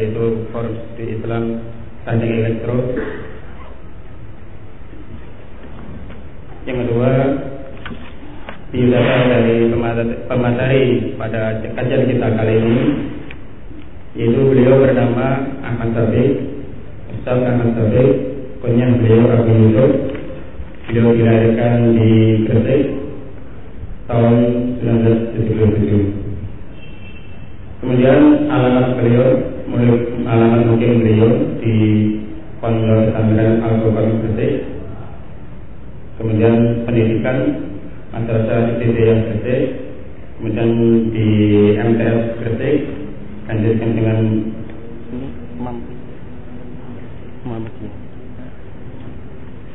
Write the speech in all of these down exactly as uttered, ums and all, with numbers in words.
yaitu korupsi Islam tanding elektro. Yang kedua, diulas dari pemateri pada kajian kita kali ini, yaitu beliau bernama Ahmad Sabit, Ustaz Ahmad Sabit, kunyah beliau Abu Yusuf. Beliau dilahirkan di Gresik tahun seribu sembilan ratus tujuh puluh tujuh. Kemudian alamat beliau, alamat mungkin beliau di Pondok Pesantren Al-Qur'an Gresik. Kemudian pendidikan madrasah S D yang Gresik, kemudian di M T S Gresik, lanjutkan dengan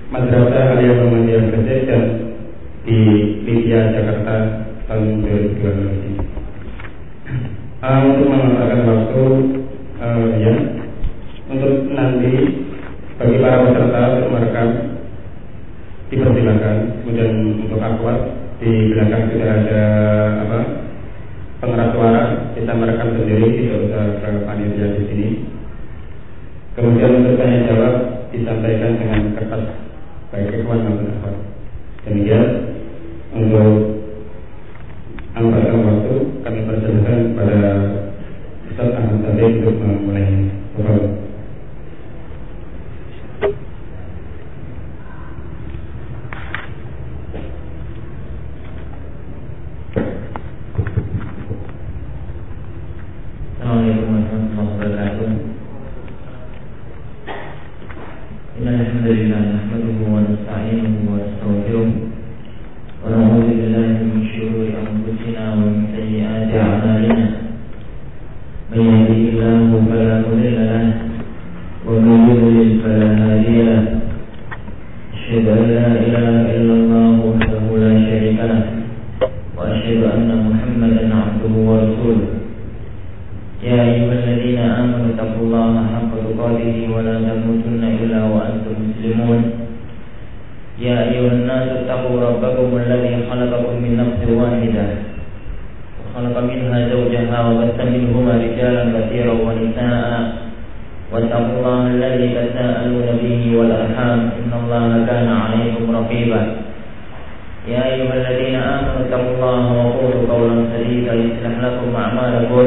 madrasah Aliyah Muhammadiyah Gresik dan di Libya Jakarta tahun dua ribu dua puluh. Uh, untuk memanfaatkan waktu uh, ya, untuk nanti bagi para peserta untuk merekam dipersilakan. Kemudian untuk akhwat di belakang sudah ada apa pengeras suara, kita merekam sendiri, tidak usah ke panitia di sini. Kemudian untuk tanya jawab disampaikan dengan kertas baik akhwat maupun akhwat. Demikian untuk angkatan waktu kami persilahkan pada Ustaz Ahmad Sabit untuk memulai program. Assalamualaikum warahmatullahi wabarakatuh. Innal hamdalillah nahmaduhu wa nasta'inuhu wa nastaghfiruh. ونعوذ بالله من شرور أنفسنا ومن سيئات أعمالنا من يهده الله فلا مضل له ومن يضلل فلا هادي له أشهد أن لا إله إلا الله وحده لا شريك له وأشهد أن محمدا عبده ورسوله يا أيها الذين آمنوا اتقوا الله حق تقاته ولا تموتن إلا وأنتم مسلمون يا أيها الناس اتقوا ربكم الذي خلقكم من نفس واحدة وخلق منها زوجها وبث منهما رجالا كثيرا ونساء واتقوا الله الذي تساءلون به والأرحام إن الله كان عليكم رقيبا يا أيها الذين آمنوا اتقوا الله وقولوا قولا سديدا يصلح لكم أعمالكم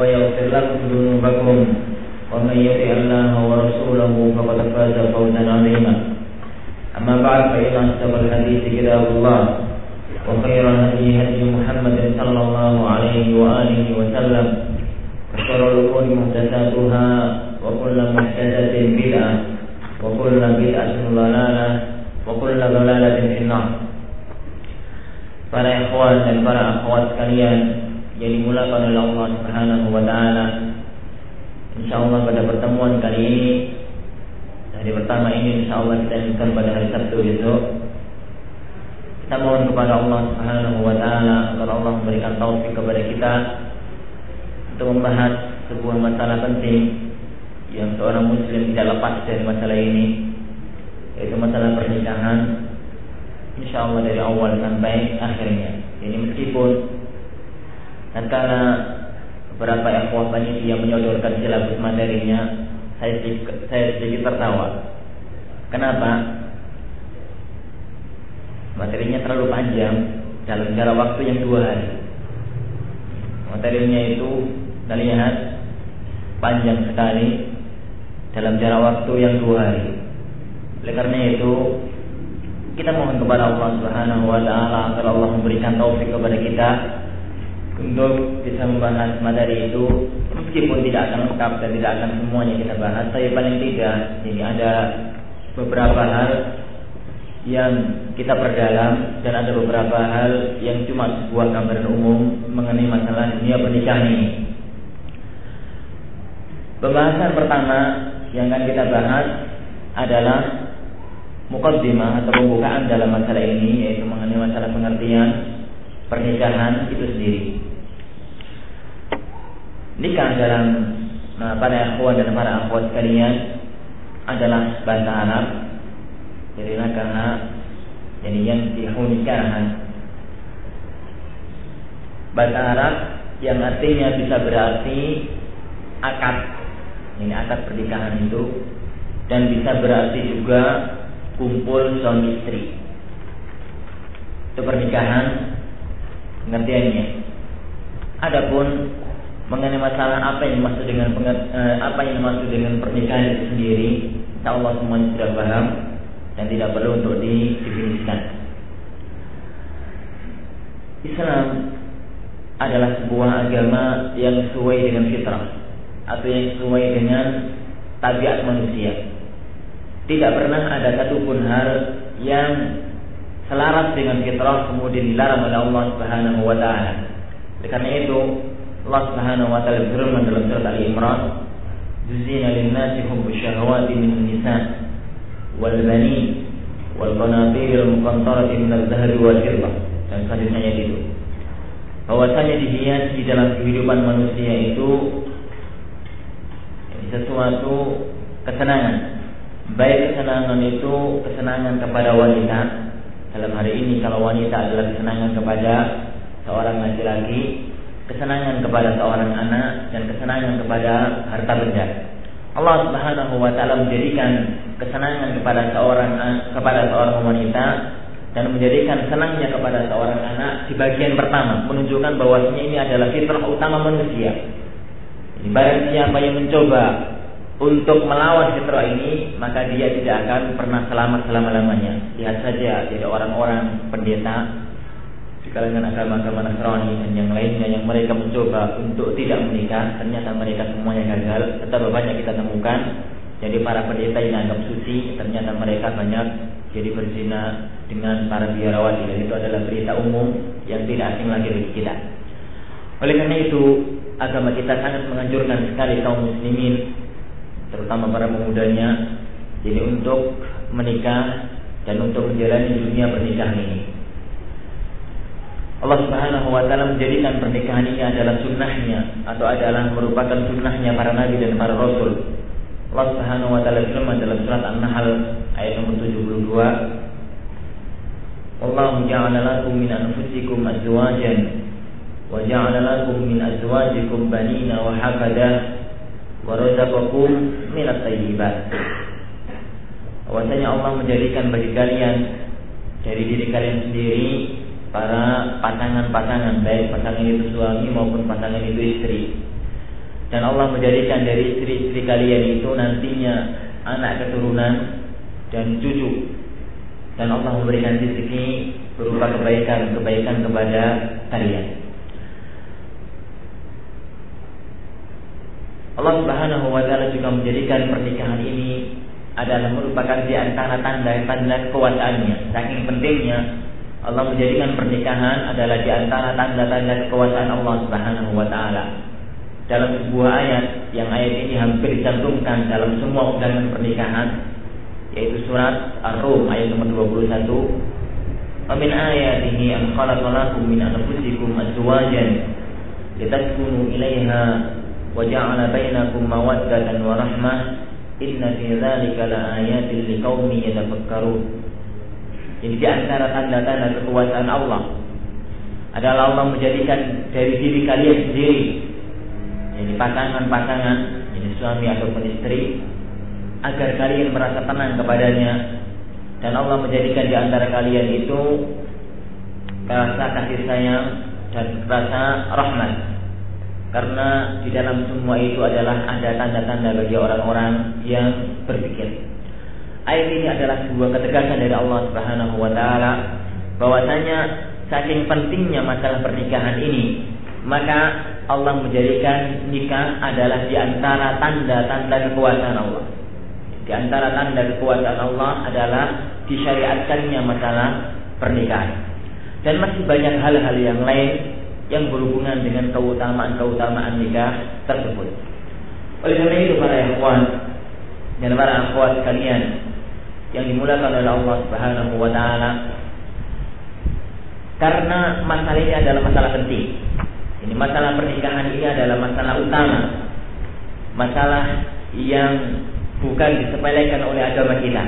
ويغفر لكم ذنوبكم ومن يطع الله ورسوله فقد فاز فوزا عظيما أما بعد فإن أصدق الحديث كتاب الله وخير الهدي هدي محمد صلى الله عليه وآله وسلم وشر الأمور محدثاتها وكل محدثة بدعة وكل بدعة ضلالة وكل ضلالة في النار. Para ikhwan dan para akhwat sekalian yang dimuliakan oleh Allah Subhanahu wa taala, insyaallah pada pertemuan kali ini, di pertama ini insyaallah kita lanjutkan pada hari Sabtu besok. Kita mohon kepada Allah Subhanahu wa taala agar Allah memberikan taufik kepada kita untuk membahas sebuah masalah penting yang seorang muslim tidak lepas dari masalah ini, yaitu masalah pernikahan. Insyaallah dari awal sampai akhirnya. Jadi meskipun tatkala beberapa ikhwan panitia menyodorkan silabus materinya, Saya sedikit, saya sedikit tertawa. Kenapa? Materinya terlalu panjang dalam jangka waktu yang dua hari. Materinya itu kita lihat panjang sekali dalam jangka waktu yang dua hari. Oleh karena itu kita mohon kepada Allah Subhanahu Wa Taala agar Allah memberikan taufik kepada kita untuk bisa membahas materi itu, meskipun tidak akan lengkap dan tidak akan semuanya kita bahas, tapi paling tidak ini ada beberapa hal yang kita perdalam dan ada beberapa hal yang cuma sebuah gambaran umum mengenai masalah dunia pernikahan ini. Pembahasan pertama yang akan kita bahas adalah muqaddimah atau pembukaan dalam masalah ini, yaitu mengenai masalah pengertian pernikahan itu sendiri. Nikah dalam nah, para ikhwan dan para akhwat sekalian adalah bahasa Arab, jadi nakah, jadi yang dihunikahan. Bahasa Arab yang artinya bisa berarti akad, ini akad pernikahan itu, dan bisa berarti juga kumpul suami istri. Itu pernikahan pengertiannya. Adapun mengenai masalah apa yang dimaksud dengan apa yang dimaksud dengan pernikahan itu sendiri, insyaallah semuanya sudah paham dan tidak perlu untuk didefinisikan. Islam adalah sebuah agama yang sesuai dengan fitrah atau yang sesuai dengan tabiat manusia. Tidak pernah ada satupun hal yang selaras dengan fitrah kemudian dilarang oleh Allah Subhanahu wa taala. Karena itu Allah Subhanahu wa taala berfirman dalam surat Ali Imran, "Zuzina lin-nasi hubbus syahawati minan nisa wal banin wal qanatiril muqantarati minadh dhahabi wal fiddah." Dan selanjutnya ayat itu bahwasanya dihias di dalam kehidupan manusia itu sesuatu kesenangan. Baik kesenangan itu kesenangan kepada wanita, dalam hari ini kalau wanita adalah kesenangan kepada seorang laki-laki, kesenangan kepada seorang anak, dan kesenangan kepada harta benda. Allah Subhanahu wa taala menjadikan kesenangan kepada seorang kepada seorang wanita dan menjadikan senangnya kepada seorang anak di bagian pertama, menunjukkan bahwasanya ini adalah fitrah utama manusia. Barang siapa yang mencoba untuk melawan fitrah ini, maka dia tidak akan pernah selamat selama-lamanya. Lihat saja dari orang-orang pendeta di kalangan agama-agama Nasrani dan yang lainnya yang mereka mencoba untuk tidak menikah, ternyata mereka semuanya gagal. Betapa banyak kita temukan. Jadi para pendeta yang anggap suci, ternyata mereka banyak jadi berzina dengan para biarawati, dan itu adalah berita umum yang tidak asing lagi bagi kita. Oleh karena itu, agama kita sangat menganjurkan sekali kaum muslimin, terutama para pemudanya, jadi untuk menikah dan untuk menjalani dunia pernikahan ini. Allah Subhanahu wa taala menjadikan pernikahan ini adalah sunnahnya atau adalah merupakan sunnahnya para nabi dan para rasul. Allah Subhanahu wa taala berfirman dalam surat An-Nahl ayat nomor tujuh puluh dua, "Wallahu ja'ala lakum min anfusikum azwajan wa ja'ala lakum min azwajikum banina wa hafada wa razaqakum min at-thayyibat." Bahwasanya Allah menjadikan bagi kalian dari diri kalian sendiri para pasangan-pasangan, baik pasangan itu suami maupun pasangan itu istri. Dan Allah menjadikan dari istri-istri kalian itu nantinya anak keturunan dan cucu. Dan Allah memberikan rezeki berupa kebaikan-kebaikan kepada kalian. Allah Subhanahu wa taala juga menjadikan pernikahan ini adalah merupakan di antara tanda-tanda kekuasaannya. Saking pentingnya, Allah menjadikan pernikahan adalah di antara tanda-tanda kekuasaan Allah Subhanahu wa taala. Dalam sebuah ayat, yang ayat ini hampir dicantumkan dalam semua undangan pernikahan, yaitu surat Ar-Rum ayat nomor dua puluh satu, "Wa min ayatihi an khalaqa lakum min anfusikum azwajan litaskunu ilaiha wa ja'ala bainakum mawaddatan wa rahmah inna fi dzalika laayatin liqaumin yatafakkarun." Jadi di antara tanda-tanda kekuasaan Allah adalah Allah menjadikan dari diri kalian sendiri, jadi pasangan-pasangan, jadi suami ataupun istri, agar kalian merasa tenang kepadanya. Dan Allah menjadikan di antara kalian itu rasa kasih sayang dan rasa rahmat. Karena di dalam semua itu adalah ada tanda-tanda bagi orang-orang yang berpikir. Ayat ini adalah sebuah ketegasan dari Allah Subhanahu wa taala bahwasanya saking pentingnya masalah pernikahan ini, maka Allah menjadikan nikah adalah di antara tanda-tanda kekuasaan Allah. Di antara tanda kekuasaan Allah adalah disyariatkannya masalah pernikahan. Dan masih banyak hal-hal yang lain yang berhubungan dengan keutamaan-keutamaan nikah tersebut. Oleh karena itu para ikhwan dan para akhwat sekalian yang dimuliakan oleh Allah Subhanahu wa taala, karena masalah ini adalah masalah penting. Ini masalah pernikahan ini adalah masalah utama, masalah yang bukan disepelekan oleh agama kita.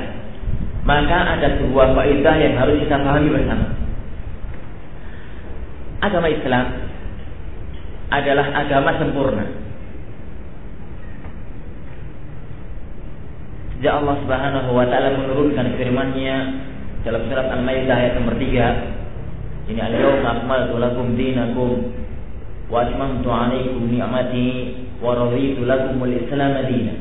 Maka ada sebuah kaidah yang harus kita pahami bersama. Agama Islam adalah agama sempurna. sejak Allah Subhanahu wa taala menurunkan firman-Nya dalam surat Al-Maidah ayat nomor tiga, ini al-yawma akmaltu lakum dinakum wa atmamtu 'alaikum ni'mati wa raditu lakumul Islam dinan.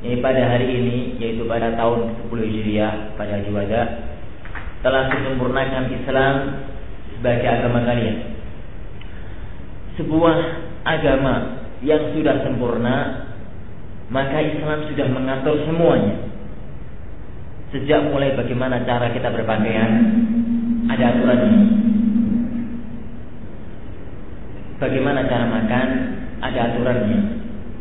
Ini pada hari ini, yaitu pada tahun sepuluh Hijriah pada Haji Wada, telah menyempurnakan Islam sebagai agama kalian. Sebuah agama yang sudah sempurna, maka Islam sudah mengatur semuanya. Sejak mulai bagaimana cara kita berpakaian, ada aturannya. Bagaimana cara makan, ada aturannya.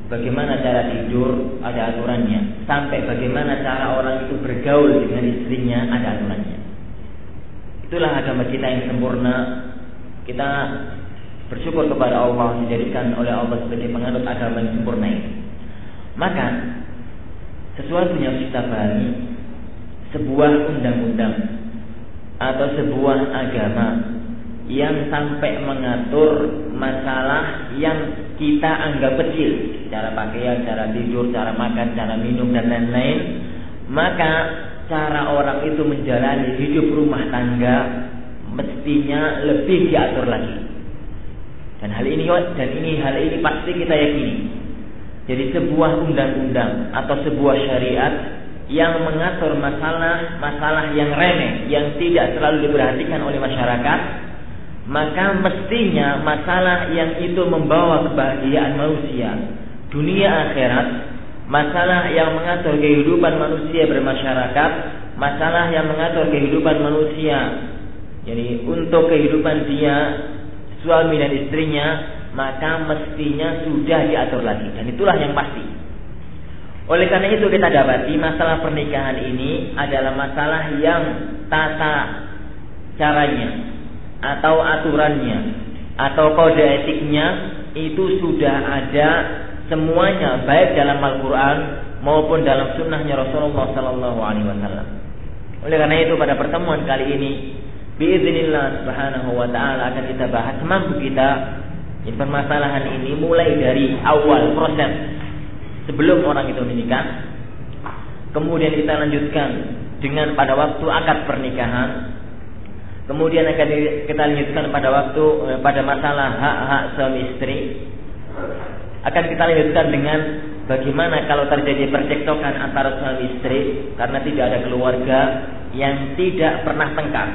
Bagaimana cara tidur, ada aturannya. Sampai bagaimana cara orang itu bergaul dengan istrinya, ada aturannya. Itulah agama kita yang sempurna. Kita bersyukur kepada Allah dijadikan oleh Allah sebagai penganut agama yang sempurna ini. Maka sesuatu yang kita pahami, sebuah undang-undang atau sebuah agama yang sampai mengatur masalah yang kita anggap kecil, cara pakaian, cara tidur, cara makan, cara minum, dan lain-lain, maka cara orang itu menjalani hidup rumah tangga mestinya lebih diatur lagi. Dan hal ini dan ini hal ini pasti kita yakini. Jadi sebuah undang-undang atau sebuah syariat yang mengatur masalah-masalah yang remeh, yang tidak selalu diperhatikan oleh masyarakat, maka mestinya masalah yang itu membawa kebahagiaan manusia, dunia akhirat, masalah yang mengatur kehidupan manusia bermasyarakat, masalah yang mengatur kehidupan manusia, jadi untuk kehidupan dia, suami dan istrinya, maka mestinya sudah diatur lagi. Dan itulah yang pasti. Oleh karena itu kita dapati masalah pernikahan ini adalah masalah yang tata caranya atau aturannya atau kode etiknya itu sudah ada semuanya, baik dalam Al-Quran maupun dalam sunnahnya Rasulullah shallallahu alaihi wasallam. Oleh karena itu pada pertemuan kali ini biiznillah subhanahu wa ta'ala akan kita bahas mampu kita permasalahan ini mulai dari awal proses sebelum orang itu menikah, kemudian kita lanjutkan dengan pada waktu akad pernikahan, kemudian akan kita lanjutkan pada waktu pada masalah hak-hak suami istri, akan kita lanjutkan dengan bagaimana kalau terjadi percekcokan antara suami istri karena tidak ada keluarga yang tidak pernah tengkar.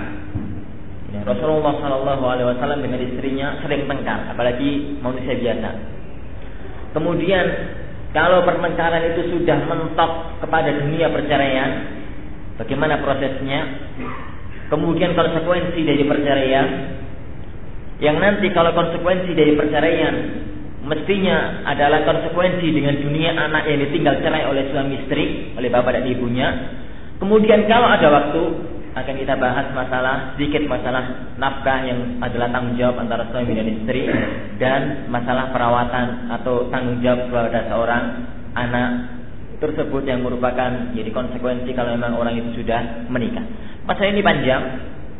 Rasulullah shallallahu alaihi wasallam dengan istrinya sering tengkar, apalagi manusia biasa. Kemudian kalau pertengkaran itu sudah mentok kepada dunia perceraian, bagaimana prosesnya? Kemudian konsekuensi dari perceraian, yang nanti kalau konsekuensi dari perceraian mestinya adalah konsekuensi dengan dunia anak yang ditinggal cerai oleh suami istri, oleh bapak dan ibunya. Kemudian kalau ada waktu akan kita bahas masalah sedikit masalah nafkah yang adalah tanggung jawab antara suami dan istri, dan masalah perawatan atau tanggung jawab kepada seorang anak tersebut yang merupakan jadi konsekuensi kalau memang orang itu sudah menikah. Masalah ini panjang,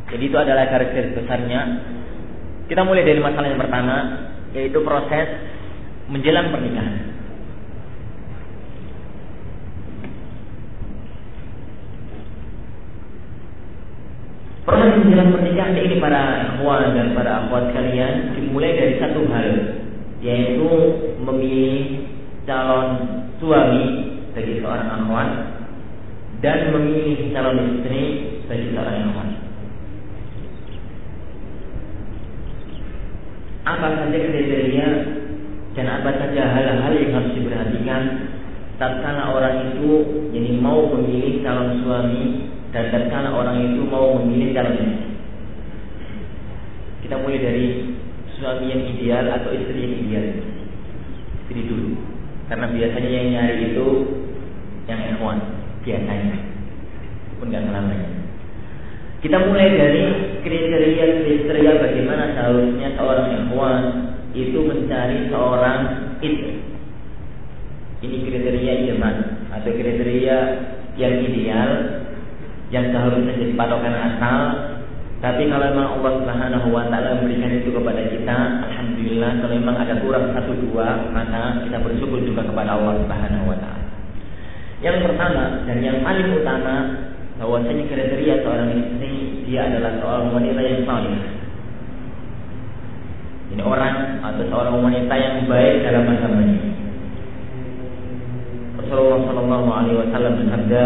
jadi itu adalah garis-garis besarnya. Kita mulai dari masalah yang pertama, yaitu proses menjelang pernikahan. Proses menjelang pernikahan ini para ikhwan dan para akhwat sekalian dimulai dari satu hal, yaitu memilih calon suami bagi seorang akhwat dan memilih calon istri bagi seorang akhwat. Apa saja kriteria dan apa saja hal-hal yang harus diperhatikan tatkala orang itu jadi mau memilih calon suami dan terkala orang itu mau memilih calon istri. Kita mulai dari suami yang ideal atau istri yang ideal. Istri dulu, karena biasanya yang nyari itu yang ikhwan biasanya, pun gak selamanya. Kita mulai dari kriteria-kriteria bagaimana seharusnya seorang ikhwan itu mencari seorang istri. Ini kriteria iman atau kriteria yang ideal, yang seharusnya jadi patokan asal. Tapi kalau memang Allah Subhanahu wa taala memberikan itu kepada kita, alhamdulillah. Kalau memang ada kurang satu dua, maka kita bersyukur juga kepada Allah Subhanahu wa taala. Yang pertama dan yang paling utama, bahwasanya kriteria seorang istri dia adalah seorang wanita yang salihah. Ini orang atau seorang wanita yang baik dalam agamanya. Rasulullah Shallallahu Alaihi Wasallam bersabda,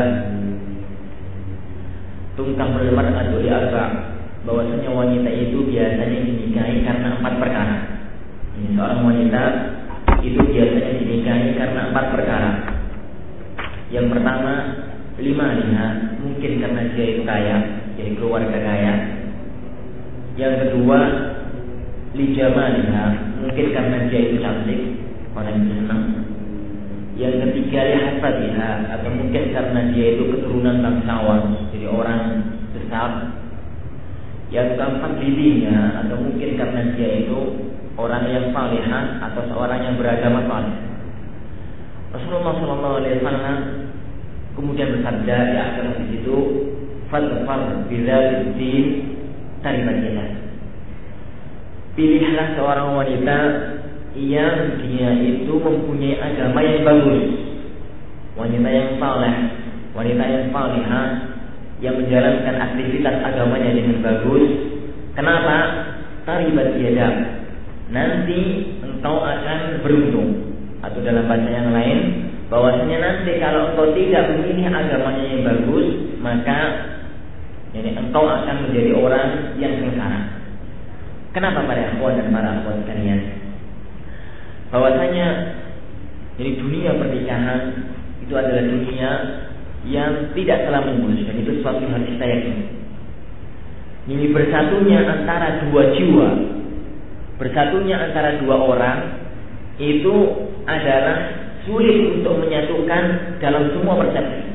tungkang bermar'atu li arba', bahwasanya wanita itu biasanya dinikahi karena empat perkara. Ini seorang wanita itu biasanya dinikahi karena empat perkara. Yang pertama, lima liha, mungkin karena dia itu kaya, jadi keluarga kaya. Yang kedua, lijama liha, mungkin karena dia itu cantik, orang yang senang. Yang ketiga, lihasad liha, atau mungkin karena dia itu keturunan bangsawan, jadi orang besar. Yang keempat, bibinya, atau mungkin karena dia itu orang yang salihah atau seorang yang beragama salih. Rasulullah Shallallahu Alaihi Wasallam kemudian bersabda di akhir hadis itu, "Fadfar bidzalil taribatnya." Pilihlah seorang wanita yang dia itu mempunyai agama yang bagus, wanita yang saleh, wanita yang salihah, yang menjalankan aktivitas agamanya dengan bagus. Kenapa? Taribat yadak, nanti engkau akan beruntung. Atau dalam bahasa yang lain, bahwasanya nanti kalau engkau tidak memilih agamanya yang bagus, maka jadi engkau akan menjadi orang yang sengsara. Kenapa para akhwat dan para akhwat sekalian? Bahwasanya jadi dunia pernikahan itu adalah dunia yang tidak selalu mulus, dan itu sesuatu yang harus kita yakini. Ini bersatunya antara dua jiwa, bersatunya antara dua orang, itu adalah sulit untuk menyatukan dalam semua persepsi.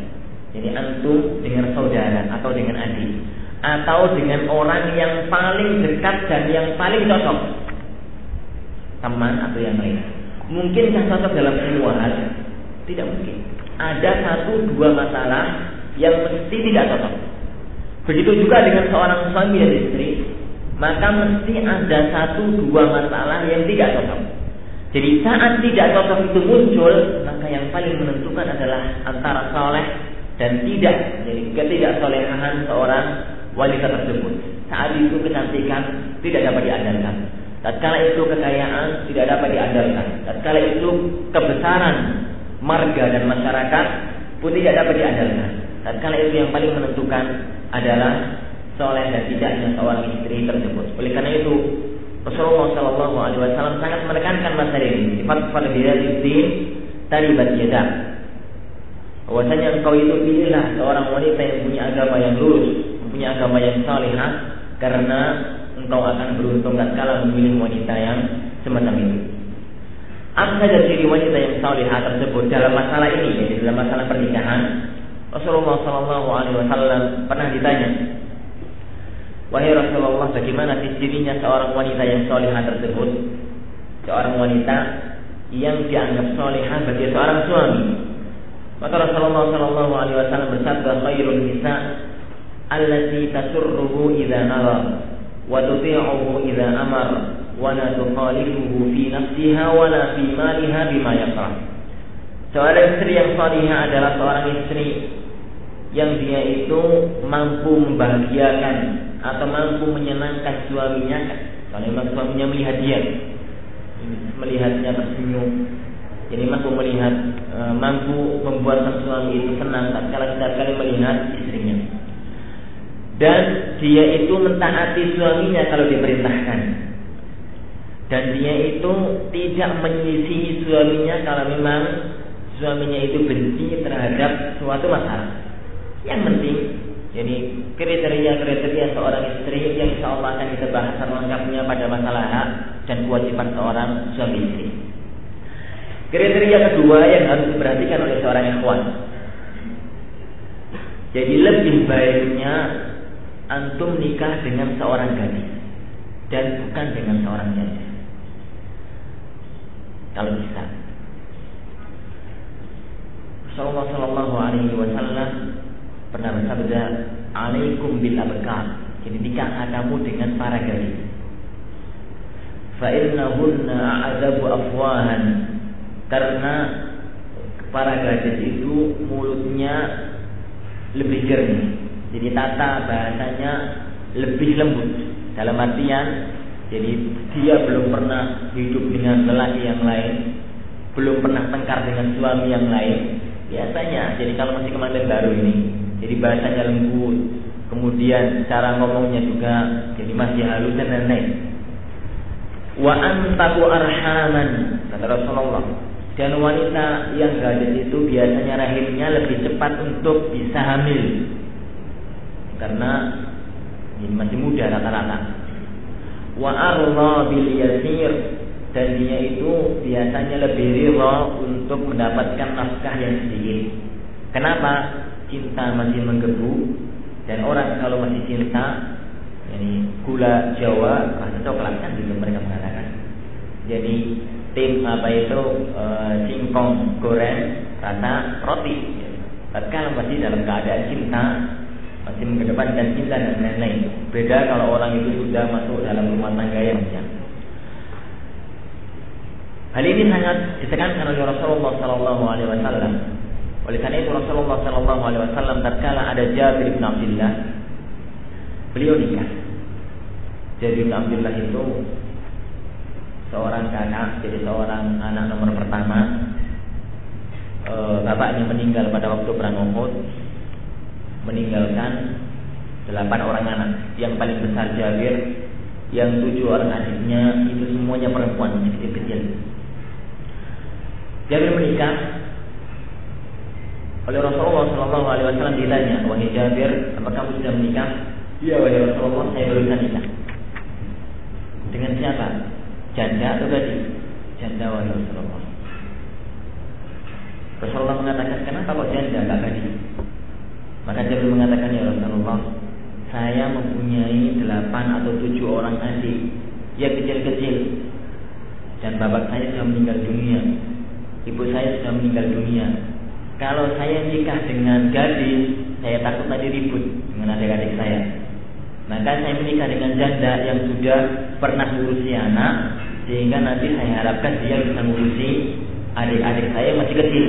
Jadi antum dengan saudara atau dengan adik, atau dengan orang yang paling dekat dan yang paling cocok, teman atau yang lain, mungkinkah cocok dalam semua hal? Tidak mungkin. Ada satu dua masalah yang mesti tidak cocok. Begitu juga dengan seorang suami dan istri, maka mesti ada satu dua masalah yang tidak cocok. Jadi saat tidak cocok itu muncul, maka yang paling menentukan adalah antara saleh dan tidak. Jadi ketidaksalehan seorang wanita tersebut. Saat itu kecantikan tidak dapat diandalkan, tatkala itu kekayaan tidak dapat diandalkan, tatkala itu kebesaran marga dan masyarakat pun tidak dapat diandalkan. Tatkala itu yang paling menentukan adalah soleh dan tidaknya seorang istri tersebut. Oleh karena itu Rasulullah Shallallahu Alaihi Wasallam sangat menekankan masalah ini. Sifat fadilati taribat yadak. Bahwasanya engkau itu pilihlah seorang wanita yang punya agama yang lurus, punya agama yang salihah, karena engkau akan beruntung tatkala memilih wanita yang semacam itu. Apa saja ciri wanita yang salihah tersebut dalam masalah ini, yaitu dalam masalah pernikahan? Rasulullah shallallahu alaihi wasallam pernah ditanya, "Wahai Rasulullah, bagaimana cirinya seorang wanita yang salihah tersebut?" Seorang wanita yang dianggap salihah bagi seorang suami. Maka Rasulullah shallallahu alaihi wasallam bersabda, "Khairun nisa allati tasurruhu idza nara wa tuti'uhu idza amara." Seorang istri yang salihah adalah seorang istri yang dia itu mampu membahagiakan atau mampu menyenangkan suaminya kalau memang suaminya melihat dia, melihatnya tersenyum. Jadi mampu melihat, mampu membuat sang suami itu senang tatkala tatkala melihat istrinya. Dan dia itu mentaati suaminya kalau diperintahkan. Dan dia itu tidak menyisihi suaminya kalau memang suaminya itu benci terhadap suatu masalah. Yang penting, jadi kriteria-kriteria seorang istri yang insya Allah akan kita bahas lengkapnya pada masalah hak dan kewajiban seorang suami istri. Kriteria kedua yang harus diperhatikan oleh seorang ikhwan, jadi lebih baiknya antum nikah dengan seorang gadis dan bukan dengan seorang janda kalau bisa. Rasulullah Shallallahu Alaihi Wasallam pernah bersabda, "Alaikum bil abkar." Jadi nikahlah kamu dengan para gadis. Fa innahunna a'adzabu afwahan, karena para gadis itu mulutnya lebih jernih, jadi tata bahasanya lebih lembut. Dalam artian, jadi dia belum pernah hidup dengan lelaki yang lain, belum pernah tengkar dengan suami yang lain. Biasanya, jadi kalau masih kemarin baru ini, jadi bahasanya lembut, kemudian cara ngomongnya juga jadi masih halus dan lain-lain. Wa antaku arhaman, kata Rasulullah. Dan wanita yang gadis itu biasanya rahimnya lebih cepat untuk bisa hamil, karena ini masih muda rata-rata. Wa arla bil yasir, dan dia itu biasanya lebih rela untuk mendapatkan nafkah yang sedikit. Kenapa? Cinta masih menggebu, dan orang kalau masih cinta, ini gula Jawa rasa coklat kan juga mereka mengatakan. Jadi tim apa itu e, singkong goreng rasa roti, karena masih dalam keadaan cinta, masih mengedepankan cinta dan lain-lain. Beda kalau orang itu sudah masuk dalam rumah tangga yang panjang. Hal ini sangat ditekankan oleh Rasulullah Sallallahu Alaihi Wasallam. Oleh karena itu Rasulullah Sallallahu Alaihi Wasallam tatkala ada Jabir bin Abdullah, beliau nikah. Jabir bin Abdullah itu seorang kakak, jadi seorang anak nomor pertama. e, Bapaknya meninggal pada waktu perang Uhud, meninggalkan delapan orang anak. Yang paling besar Jabir, yang tujuh orang adiknya itu semuanya perempuan kecil-kecil. Jabir menikah. Oleh Rasulullah shallallahu alaihi wasallam ditanya, wahai Jabir, apakah kamu sudah menikah? Iya wahai Rasulullah, saya baru nikah. Dengan siapa? Janda atau gadis? Janda wahai Rasulullah. Rasulullah mengatakan, kenapa kok janda gak gadis? Maka Jabir mengatakan, ya Rasulullah, saya mempunyai delapan atau tujuh orang adik yang kecil-kecil, dan bapak saya sudah meninggal dunia, ibu saya sudah meninggal dunia. Kalau saya nikah dengan gadis, saya takut tadi ribut dengan adik-adik saya. Maka saya menikah dengan janda yang sudah pernah ngurusi anak, sehingga nanti saya harapkan dia bisa ngurusi adik-adik saya masih kecil.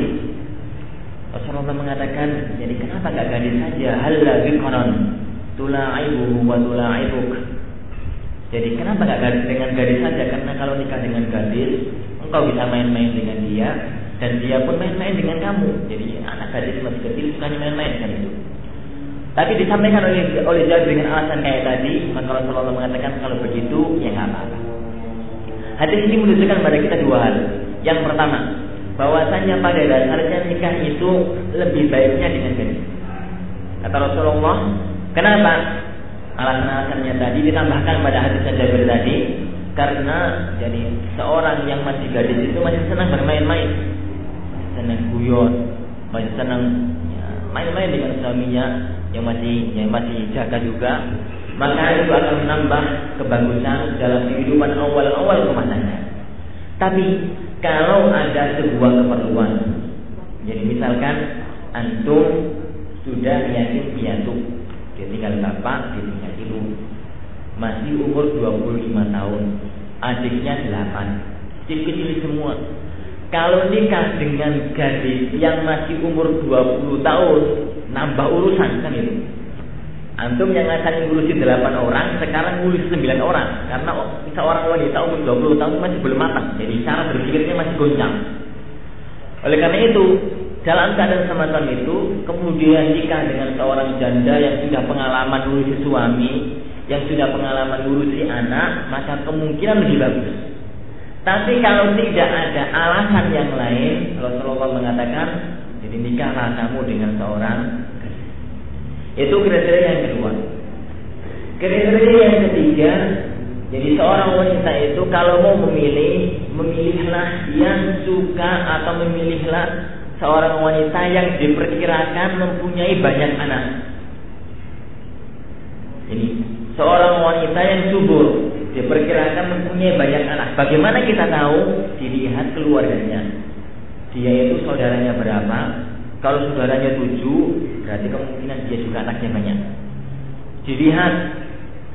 Rasulullah mengatakan, jadi kenapa gak gadis saja? Halla bikonon tulaibuhu wa tulaibuk. Jadi kenapa gak gadis dengan gadis saja? Karena kalau nikah dengan gadis, engkau bisa main-main dengan dia, dan dia pun main-main dengan kamu. Jadi anak gadis masih kecil bukannya main-main kan itu. Tapi disampaikan oleh oleh Jabir dengan alasan kayak tadi, maka Rasulullah mengatakan kalau begitu ya nggak apa-apa. Hadis ini menunjukkan pada kita dua hal. Yang pertama, bahwasanya pada dasarnya nikah itu lebih baiknya dengan gadis. Kata Rasulullah, kenapa? Alasan-alasannya tadi ditambahkan pada hadisnya Jabir tadi, karena jadi seorang yang masih gadis itu masih senang bermain-main, masih senang guyon, masih senang ya, main-main dengan suaminya. Yang masih, yang masih jaga juga, maka itu akan menambah kebagusan dalam kehidupan awal-awal rumah tangga. Tapi kalau ada sebuah keperluan, jadi misalkan antum sudah yatim piatu, ditinggal bapak, ditinggal ibu, masih umur dua puluh lima tahun, adiknya delapan, kecil-kecil semua. Kalau nikah dengan gadis yang masih umur dua puluh tahun, nambah urusan kan itu. Antum yang asalnya ngurusin delapan orang, sekarang ngurusin sembilan orang, karena seorang wanita umur dua puluh tahun masih belum matang, jadi cara berpikirnya masih goncang. Oleh karena itu, dalam keadaan semacam itu, kemudian nikah dengan seorang janda yang sudah pengalaman ngurusi suami, yang sudah pengalaman ngurusi anak, maka kemungkinan lebih bagus. Tapi kalau tidak ada alasan yang lain, Rasulullah mengatakan jadi nikahlah kamu dengan seorang. Itu kriteria yang kedua. Kriteria yang ketiga, jadi seorang wanita itu kalau mau memilih, memilihlah yang suka, atau memilihlah seorang wanita yang diperkirakan mempunyai banyak anak. Jadi seorang wanita yang subur, diperkirakan mempunyai banyak anak. Bagaimana kita tahu? Dilihat keluarganya. Dia itu saudaranya berapa? Kalau saudaranya tujuh, berarti kemungkinan dia juga anaknya banyak. Dilihat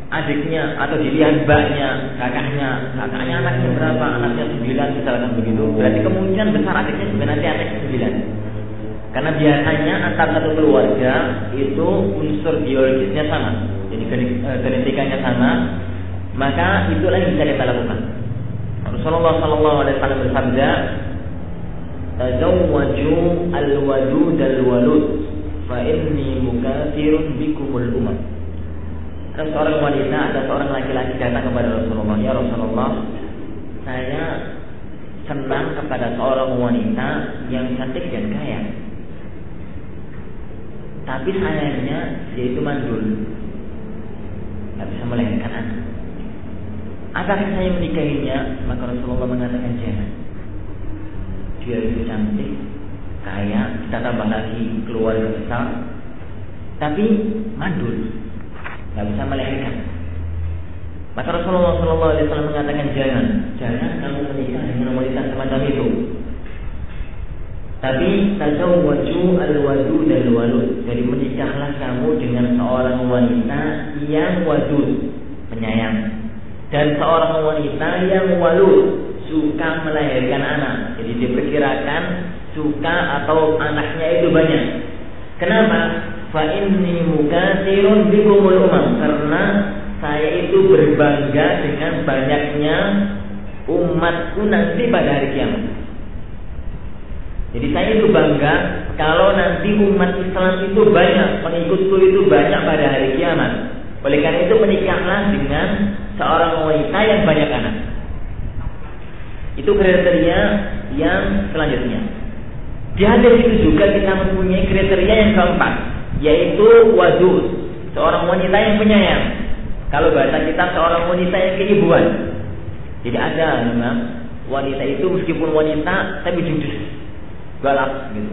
adiknya atau dilihat mbaknya, kakaknya, kakaknya anaknya berapa, anaknya sembilan misalkan begitu. Berarti kemungkinan besar adiknya sebenarnya nanti anaknya sembilan. Karena biasanya antar satu keluarga itu unsur biologisnya sama, jadi genetikanya sama, maka itulah yang bisa kita lakukan. Rasulullah Sallallahu Alaihi Wasallam bersabda, "Tazawwaju al-wadud al-walud, fa inni mukathirun bikumul umam." Ada seorang wanita, ada seorang laki-laki datang kepada Rasulullah, "Ya Rasulullah, saya senang kepada seorang wanita yang cantik dan kaya, tapi sayangnya dia itu mandul, tidak bisa melahirkan anak. Apakah saya menikahinya?" Maka Rasulullah mengatakan, "Jangan. Dia itu cantik, kaya, kita tambah lagi keluarga besar, tapi mandul, tidak bisa melahirkan." Maka Rasulullah Sallallahu Alaihi Wasallam mengatakan, "Jangan, jangan kamu menikah dengan wanita semacam itu. Tapi tazawwaju al-wadud al-walud, jadi menikahlah kamu dengan seorang wanita yang wadud, penyayang, dan seorang wanita yang walud, suka melahirkan anak." Jadi diperkirakan suka atau anaknya itu banyak. Kenapa? Fa inni mukatsirun bikumul umam, karena saya itu berbangga dengan banyaknya umatku nanti pada hari kiamat. Jadi saya itu bangga kalau nanti umat Islam itu banyak, pengikutku itu banyak pada hari kiamat. Oleh karena itu menikahlah dengan seorang wanita yang banyak anak. Itu kriteria yang selanjutnya. Di hadis itu juga kita mempunyai kriteria yang keempat, yaitu wadud, seorang wanita yang penyayang. Kalau bahasa kita seorang wanita yang keibuan. Jadi ada memang wanita itu meskipun wanita tapi jujur, galak gitu.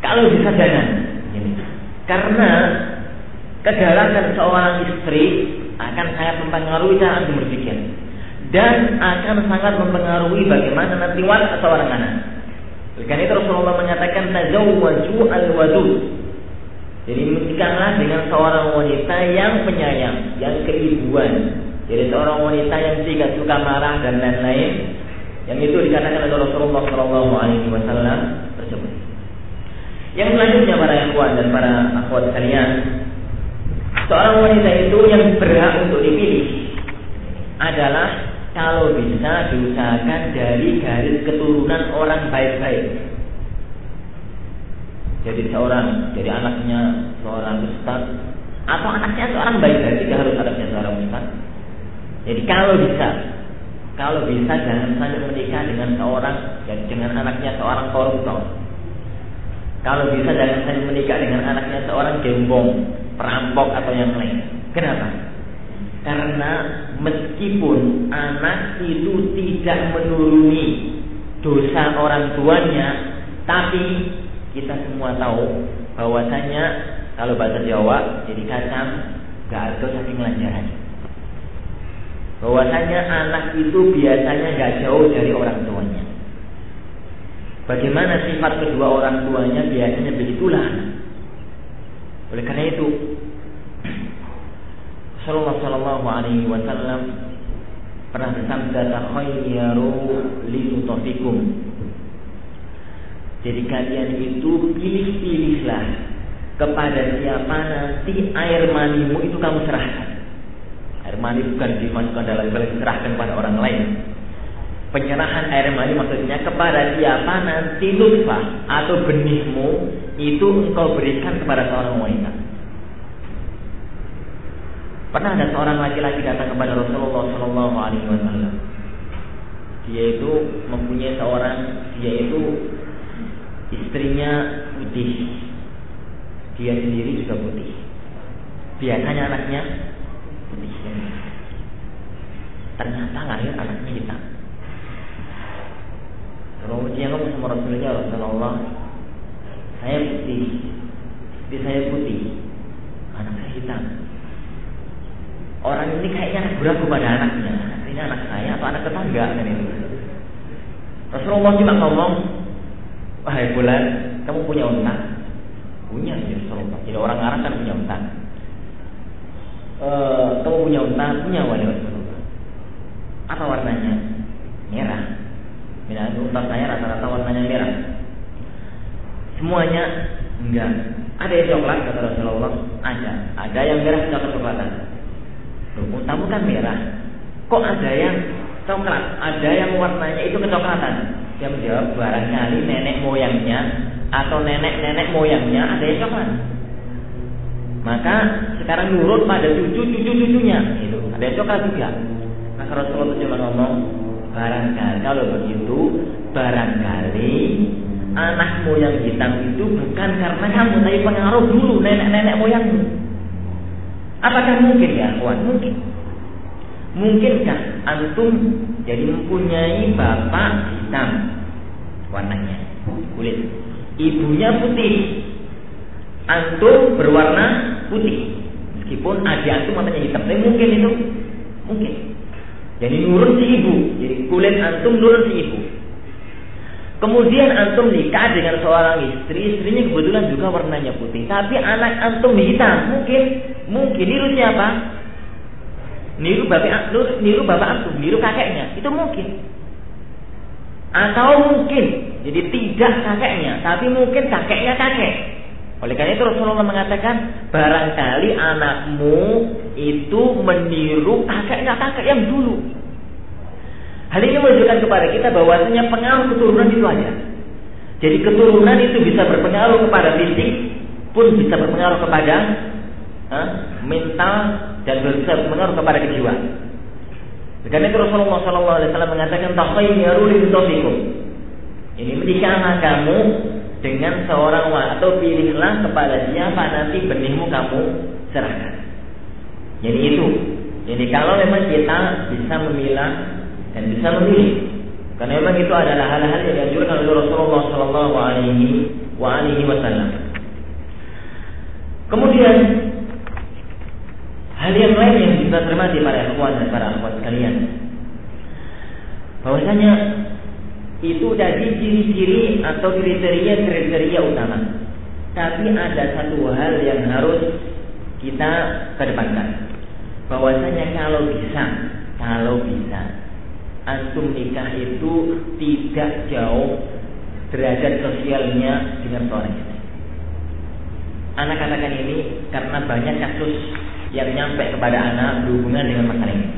Kalau bisa jangan, gitu. Karena kegalakan seorang istri akan sangat mempengaruhi cara berpikir dan akan sangat mempengaruhi bagaimana nanti watak seorang anak. Karena itu Rasulullah mengatakan tazawwaju al-wadud. Jadi menikahlah dengan seorang wanita yang penyayang, yang keibuan. Jadi seorang wanita yang tidak suka marah dan lain-lain. Yang itu dikatakan oleh Rasulullah Sallallahu Alaihi Wasallam tersebut. Yang selanjutnya para ikhwan dan para akhwat sekalian, seorang wanita itu yang berhak untuk dipilih adalah kalau bisa diusahakan dari garis keturunan orang baik-baik. Jadi seorang, jadi anaknya seorang ustaz atau anaknya seorang baik-baik, tidak harus anaknya seorang ustaz. Jadi kalau bisa. Kalau bisa jangan saja menikah dengan seorang, dengan anaknya seorang koruptor. Kalau bisa jangan saja menikah dengan anaknya seorang gembong, perampok atau yang lain. Kenapa? Karena meskipun anak itu tidak menuruni dosa orang tuanya, tapi kita semua tahu bahwasanya kalau bahasa Jawa jadi kacang gak ada saking lanjaran. Bahwasanya anak itu biasanya gak jauh dari orang tuanya. Bagaimana sifat kedua orang tuanya biasanya begitulah. Oleh karena itu, Rasulullah Sallallahu Alaihi Wasallam pernah bersabda, "Takhayyaru li sutafikum." Jadi kalian itu pilih-pilihlah kepada siapa nanti air manimu itu kamu serahkan. Air mani bukan dimasukkan dalam gelas, diserahkan kepada orang lain. Penyerahan air mani maksudnya kepada siapa nanti nutfah atau benihmu itu engkau berikan kepada seorang wanita. Pernah ada seorang laki-laki datang kepada Rasulullah Sallallahu Alaihi Wasallam. Dia itu mempunyai seorang, dia itu istrinya putih, dia sendiri juga putih. Biasanya anaknya putih. Ternyata lahir anaknya hitam. Kalau dia ngomong sama Rasulullah, Rasulullah, saya putih, istri saya putih, anak saya hitam. Orang ini kayaknya ragu ragu pada anaknya. Ini anak saya atau anak tetangga kan itu? Rasulullah cuma ngomong, "Wahai bulan, kamu punya unta?" "Punya ya Rasulullah." Jadi orang Arab kan punya unta. uh, kamu punya unta? Punya, wahai Rasulullah. Apa warnanya? Merah. Bila unta saya rata-rata warnanya merah. Semuanya? Enggak. Ada yang coklat, kata Rasulullah. Ada. Ada yang merah, coklat coklatan. Untamu kan merah. Kok ada yang coklat? Ada yang warnanya itu kecoklatan. Dia menjawab, barangkali nenek moyangnya atau nenek-nenek moyangnya ada yang coklat. Maka sekarang nurut pada cucu-cucu-cucunya itu ada yang coklat juga. Maka Rasulullah cuma ngomong, barangkali kalau begitu, barangkali anak moyang hitam itu bukan karena kamu, tapi pengaruh dulu nenek-nenek moyangmu. Apakah mungkin ya, kawan? Mungkin. Mungkinkah antum jadi mempunyai bapak hitam warnanya kulit, ibunya putih, antum berwarna putih, meskipun adik antum matanya hitam, tapi mungkin itu mungkin. Jadi nurun si ibu, jadi kulit antum nurun si ibu. Kemudian antum nikah dengan seorang istri, istrinya kebetulan juga warnanya putih, tapi anak antum hitam, mungkin mungkin nurunnya apa? Niru bapak, niru bapak antum, niru kakeknya, itu mungkin. Atau mungkin, jadi tidak kakeknya, tapi mungkin kakeknya kakek. Oleh karena itu Rasulullah mengatakan, barangkali anakmu itu meniru kakeknya kakek yang dulu. Hal ini menunjukkan kepada kita bahwasanya pengaruh keturunan itu ada. Jadi keturunan itu bisa berpengaruh kepada fisik, pun bisa berpengaruh kepada eh, mental, dan bisa berpengaruh kepada kejiwaan. Karena Rasulullah shallallahu alaihi wasallam mengatakan takhayyaru li taufikum. Ini menikahlah kamu dengan seorang wanita atau pilihlah kepada siapa nanti benihmu kamu serahkan. Jadi itu. Jadi kalau memang kita bisa memilah dan bisa memilih, karena memang itu adalah hal-hal yang dianjurkan oleh Rasulullah shallallahu alaihi wasallam. Kemudian hal yang lain yang kita cermati para ikhwan dan para akhwat sekalian, bahwasanya itu tadi ciri-ciri atau kriteria-kriteria utama. Tapi ada satu hal yang harus kita kedepankan, bahwasanya kalau bisa, kalau bisa, antum nikah itu tidak jauh derajat sosialnya dengan seorang istri. Anak katakan ini karena banyak kasus yang nyampe kepada anak berhubungan dengan masalah ini.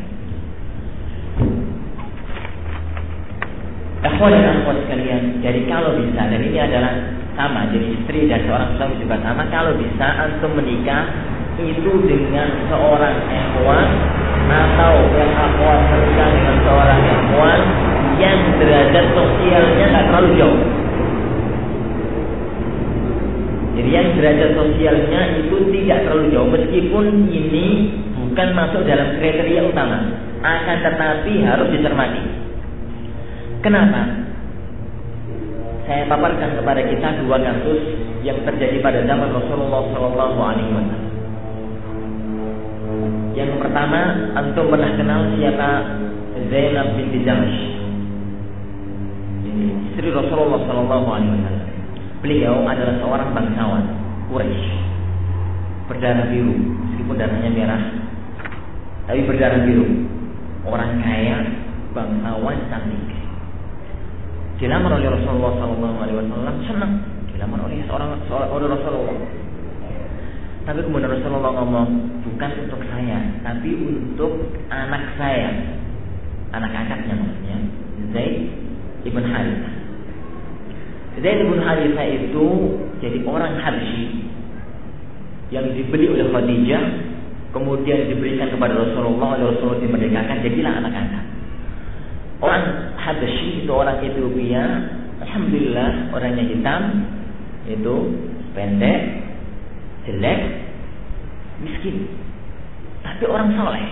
Akhwat dan akhwat sekalian, jadi kalau bisa, dan ini adalah sama, jadi istri dan seorang suami juga sama, kalau bisa antum menikah itu dengan seorang ikhwan atau yang akhwat menikah dengan seorang ikhwan yang derajat sosialnya nggak terlalu jauh. Jadi yang derajat sosialnya itu tidak terlalu jauh, meskipun ini bukan masuk dalam kriteria utama, akan tetapi harus dicermati. Kenapa? Saya paparkan kepada kita dua kasus yang terjadi pada zaman Rasulullah shallallahu alaihi wasallam. Yang pertama, antum pernah kenal siapa Zainab binti Jahsy, istri Rasulullah shallallahu alaihi wasallam. Beliau adalah seorang bangsawan Quraisy, berdarah biru, meskipun darahnya merah, tapi berdarah biru. Orang kaya, bangsawan, cantik. Dilamar oleh Rasulullah shallallahu alaihi wasallam, senang. Dilamar oleh seorang oleh Rasulullah. Tapi kemudian Rasulullah ngomong, bukan untuk saya, tapi untuk anak saya, anak angkatnya maksudnya, Zaid bin Harits. Zaid bin Harits itu jadi orang Habsyi yang dibeli oleh Khadijah, kemudian diberikan kepada Rasulullah, oleh Rasulullah dimerdekakan, jadilah anak-anak. Orang Habsyi itu orang Ethiopia, alhamdulillah, orangnya hitam, itu pendek, jelek, miskin, tapi orang soleh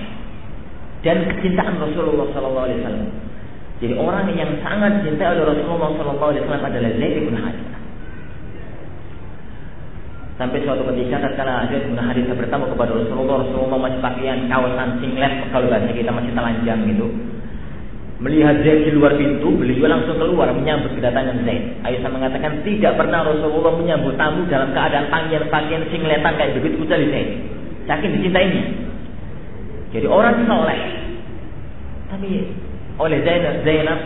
dan kecintaan Rasulullah Sallallahu Alaihi Wasallam. Jadi orang yang sangat cinta oleh Rasulullah shallallahu alaihi wasallam adalah Zaid bin Harits. Sampai suatu ketika tatkala Zaid bin Harits bertemu kepada Rasulullah, Rasulullah masih pakaian kawasan singlet, kalau bahasa kita masih telanjang gitu. Melihat Zaid di luar pintu, beliau langsung keluar menyambut kedatangan Zaid. Aisyah mengatakan tidak pernah Rasulullah menyambut tamu dalam keadaan pakaian pakaian singletan kayak begitu kecuali Zaid. Saking dicintainya. Jadi orang soleh. Tapi oleh Zainab, Zainab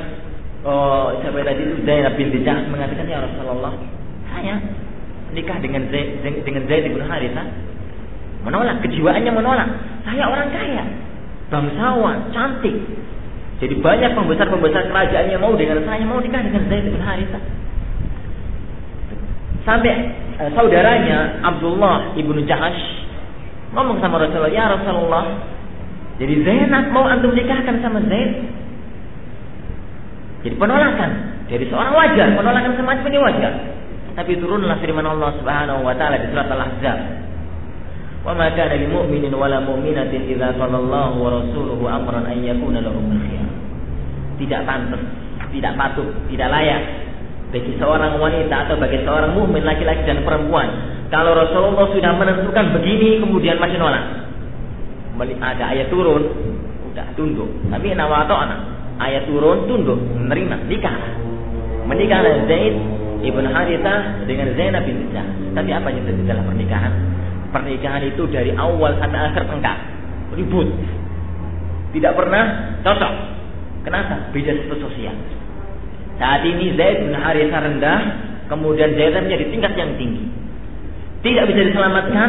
oh, siapa tadi itu Zainab binti Jahsy mengatakan, ya Rasulullah, saya nikah dengan Zaid, dengan Zaid bin Harits. Menolak, kejiwaannya menolak. Saya orang kaya, bangsawan, cantik. Jadi banyak pembesar-pembesar kerajaannya mau dengan saya, mau nikah dengan Zaid bin Harits. Sampai eh, saudaranya Abdullah Ibn Jahash ngomong sama Rasulullah, ya Rasulullah, jadi Zainab mau antum nikahkan sama Zaid. Jadi penolakan dari seorang wajar, penolakan semacam ini wajar. Tapi turunlah firman Allah Subhanahu wa taala di surat Al-Ahzab. Wa ma kana lil mu'minin wala mu'minatin idza sallallahu wa rasuluhu amran an yakuna lahum khiyar. Tidak pantas, tidak patut, tidak layak bagi seorang wanita atau bagi seorang mukmin laki-laki dan perempuan, kalau Rasulullah sudah menentukan begini kemudian masih nolak. Ada ayat turun, udah tunduk. Tapi nawa atau anak, ayat turun tunduk, menerima nikah. Menikah Zaid bin Haritsah dengan Zainab binti Jahsy. Tapi apa yang terjadi dalam pernikahan? Pernikahan itu dari awal sampai akhir tengkar, ribut, tidak pernah cocok. Kenapa? Beda status sosial. Saat ini Zaid bin Haritsah rendah, kemudian Zainab menjadi tingkat yang tinggi. Tidak bisa diselamatkan,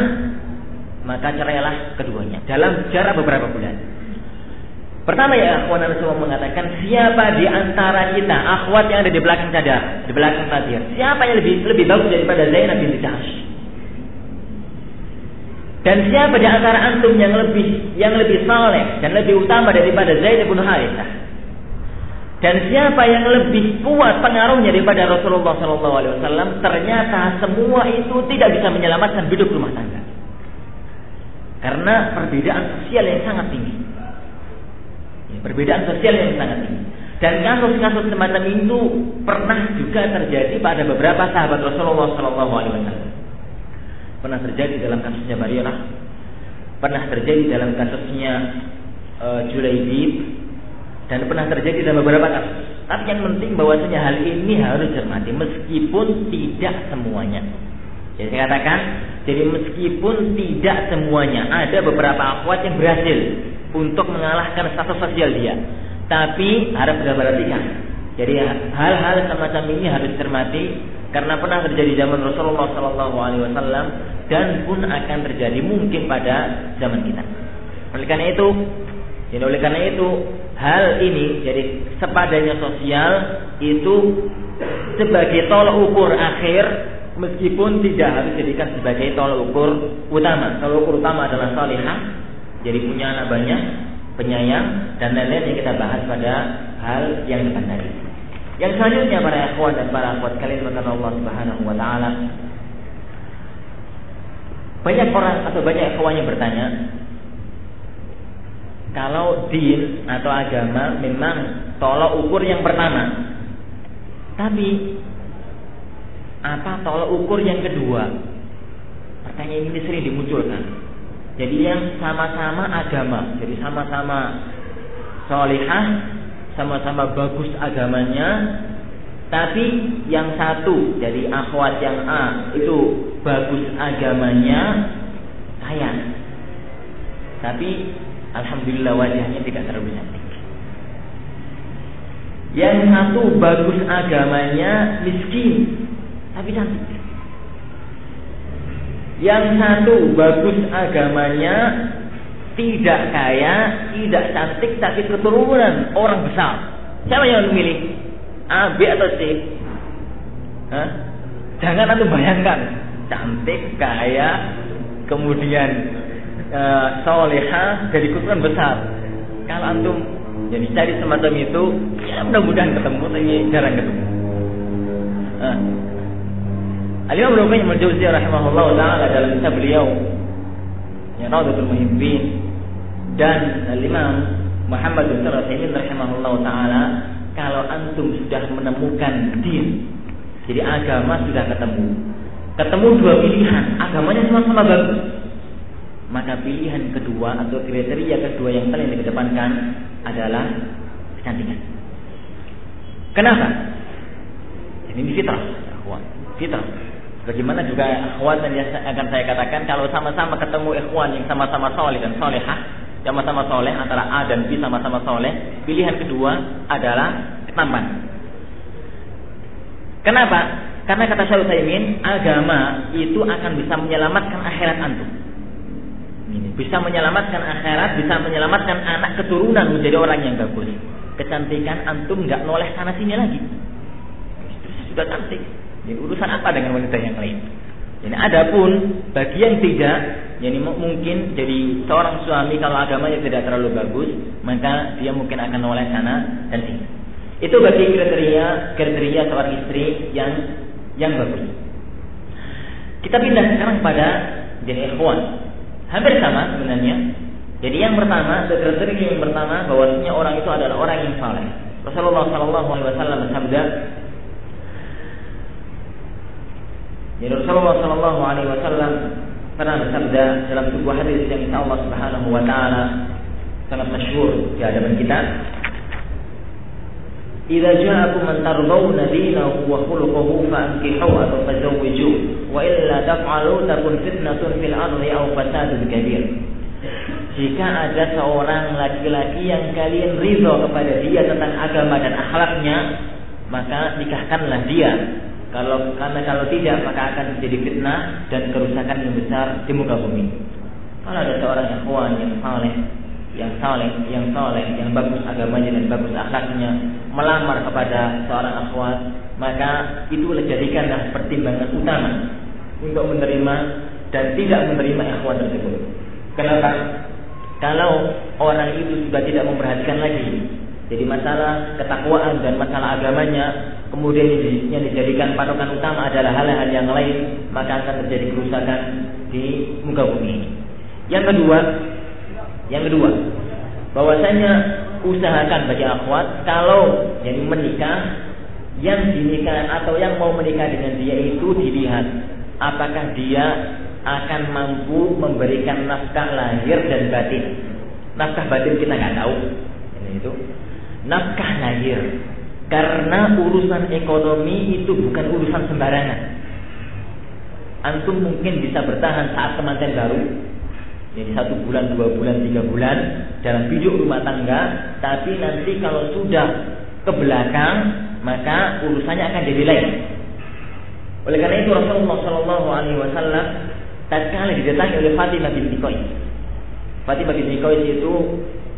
maka cerailah keduanya dalam jarak beberapa bulan. Pertama ya, Akhwan Rasulullah mengatakan, siapa di antara kita akhwat yang ada di belakang cadar, di belakang padir, siapa yang lebih lebih bagus daripada Zainab binti Jahsy? Dan siapa di antara antum yang lebih yang lebih saleh dan lebih utama daripada Zaid bin Haritsah? Dan siapa yang lebih kuat pengaruhnya daripada Rasulullah shallallahu alaihi wasallam? Ternyata semua itu tidak bisa menyelamatkan hidup rumah tangga karena perbedaan sosial yang sangat tinggi. Ya, perbedaan sosial yang sangat tinggi. Dan kasus-kasus semacam itu pernah juga terjadi pada beberapa sahabat Rasulullah shallallahu alaihi wasallam. Pernah terjadi dalam kasusnya Bariyah, pernah terjadi dalam kasusnya uh, Julaibib. Dan pernah terjadi dalam beberapa kasus. Tapi yang penting bahwasanya hal ini harus cermati, meskipun tidak semuanya. Jadi saya katakan, jadi meskipun tidak semuanya, ada beberapa akhwat yang berhasil untuk mengalahkan status sosial dia. Tapi harap diperhatikan. Jadi hal-hal semacam ini harus cermati karena pernah terjadi zaman Rasulullah shallallahu alaihi wasallam dan pun akan terjadi mungkin pada zaman kita. Oleh karena itu, jadi oleh karena itu hal ini, jadi sepadannya sosial itu sebagai tolak ukur akhir, meskipun tidak harus dijadikan sebagai tolak ukur utama. Tolak ukur utama adalah salihah, jadi punya anak banyak, penyayang, dan lain-lain yang kita bahas pada hal yang depan tadi. Yang selanjutnya para ikhwan dan para akhwat kalian berkata Allah Subhanahu wa taala. Banyak orang atau banyak ikhwan yang bertanya, kalau din atau agama memang tolak ukur yang pertama, tapi apa tolak ukur yang kedua? Pertanyaan ini sering dimunculkan. Jadi yang sama-sama agama, jadi sama-sama solihah, sama-sama bagus agamanya, tapi yang satu dari akhwat yang A itu bagus agamanya, kaya, tapi alhamdulillah wajahnya tidak terlalu cantik. Yang satu bagus agamanya, miskin tapi cantik. Yang satu bagus agamanya, tidak kaya, tidak cantik, tapi keturunan orang besar. Siapa yang memilih? A, B atau C? Hah? Jangan antum bayangkan cantik, kaya, kemudian Uh, solehah dari keturunan besar. Kalau antum jadi cari semacam itu, ya mudah-mudahan ketemu, tapi jarang ketemu. Uh. Al-Imam Ibnu Qayyim Al-Jauziyah rahimahullahu taala dalam kitab beliau Riyadhul Muhibbin dan Al-Imam Muhammad bin Shalih Al-Utsaimin rahimahullahu taala, kalau antum sudah menemukan din, jadi agama sudah ketemu. Ketemu dua pilihan, agamanya sama-sama bagus, maka pilihan kedua atau kriteria kedua yang paling dikedepankan adalah kecantikan. Kenapa? Ini fitrah, ikhwan. Fitrah. Bagaimana juga ikhwan yang akan saya katakan, kalau sama-sama ketemu ikhwan yang sama-sama soleh dan solehah, sama-sama soleh, antara A dan B sama-sama soleh, pilihan kedua adalah tampan. Kenapa? Karena kata Syaikhul Utsaimin, agama itu akan bisa menyelamatkan akhirat antum. Bisa menyelamatkan akhirat, bisa menyelamatkan anak keturunan menjadi orang yang bagus. Kecantikan antum nggak noleh sana sini lagi. Sudah cantik. Jadi urusan apa dengan wanita yang lain? Jadi adapun bagi yang tidak, jadi mungkin jadi seorang suami kalau agamanya tidak terlalu bagus, maka dia mungkin akan noleh sana dan sini. Itu bagi kriteria kriteria seorang istri yang yang bagus. Kita pindah sekarang pada jenis ikhwan. Hampir sama sebenarnya. Jadi yang pertama, kriteria yang pertama bahwasanya orang itu adalah orang yang saleh. Rasulullah sallallahu alaihi wasallam bersabda, jadi Rasulullah sallallahu alaihi wasallam pernah bersabda dalam sebuah hadis yang insyaallah subhanahu wa taala sangat masyhur di hadapan kita. إذا جاءكم من ترضون دينه وخلقه فانكحوه أو تزوجوه وإلا تفعلوا تكن فتنة في الأرض أو فساد كبير. Jika ada seorang laki-laki yang kalian ridho kepada dia tentang agama dan akhlaknya, maka nikahkanlah dia. Kalau karena kalau tidak maka akan menjadi fitnah dan kerusakan yang besar di muka bumi. Kalau ada seorang ikhwan yang saleh, yang saleh, yang saleh, yang bagus agamanya dan bagus akhlaknya, melamar kepada seorang akhwat, maka itu jadikanlah pertimbangan utama untuk menerima dan tidak menerima akhwat tersebut. Kenapa? Kalau orang itu sudah tidak memperhatikan lagi, jadi masalah ketakwaan dan masalah agamanya, kemudian yang dijadikan patokan utama adalah hal-hal yang lain, maka akan terjadi kerusakan di muka bumi. Yang kedua, yang kedua, bahwasanya usahakan bagi akhwat kalau jadi menikah, yang dinikah atau yang mau menikah dengan dia itu dilihat apakah dia akan mampu memberikan nafkah lahir dan batin. Nafkah batin kita nggak tahu, ini itu nafkah lahir, karena urusan ekonomi itu bukan urusan sembarangan. Antum mungkin bisa bertahan saat pengantin baru, jadi satu bulan, dua bulan, tiga bulan dalam hidup rumah tangga, tapi nanti kalau sudah ke belakang maka urusannya akan jadi lain. Oleh karena itu Rasulullah Shallallahu Alaihi Wasallam tatkala didatangi oleh Fatimah binti Khuwaylid. Fatimah binti Khuwaylid itu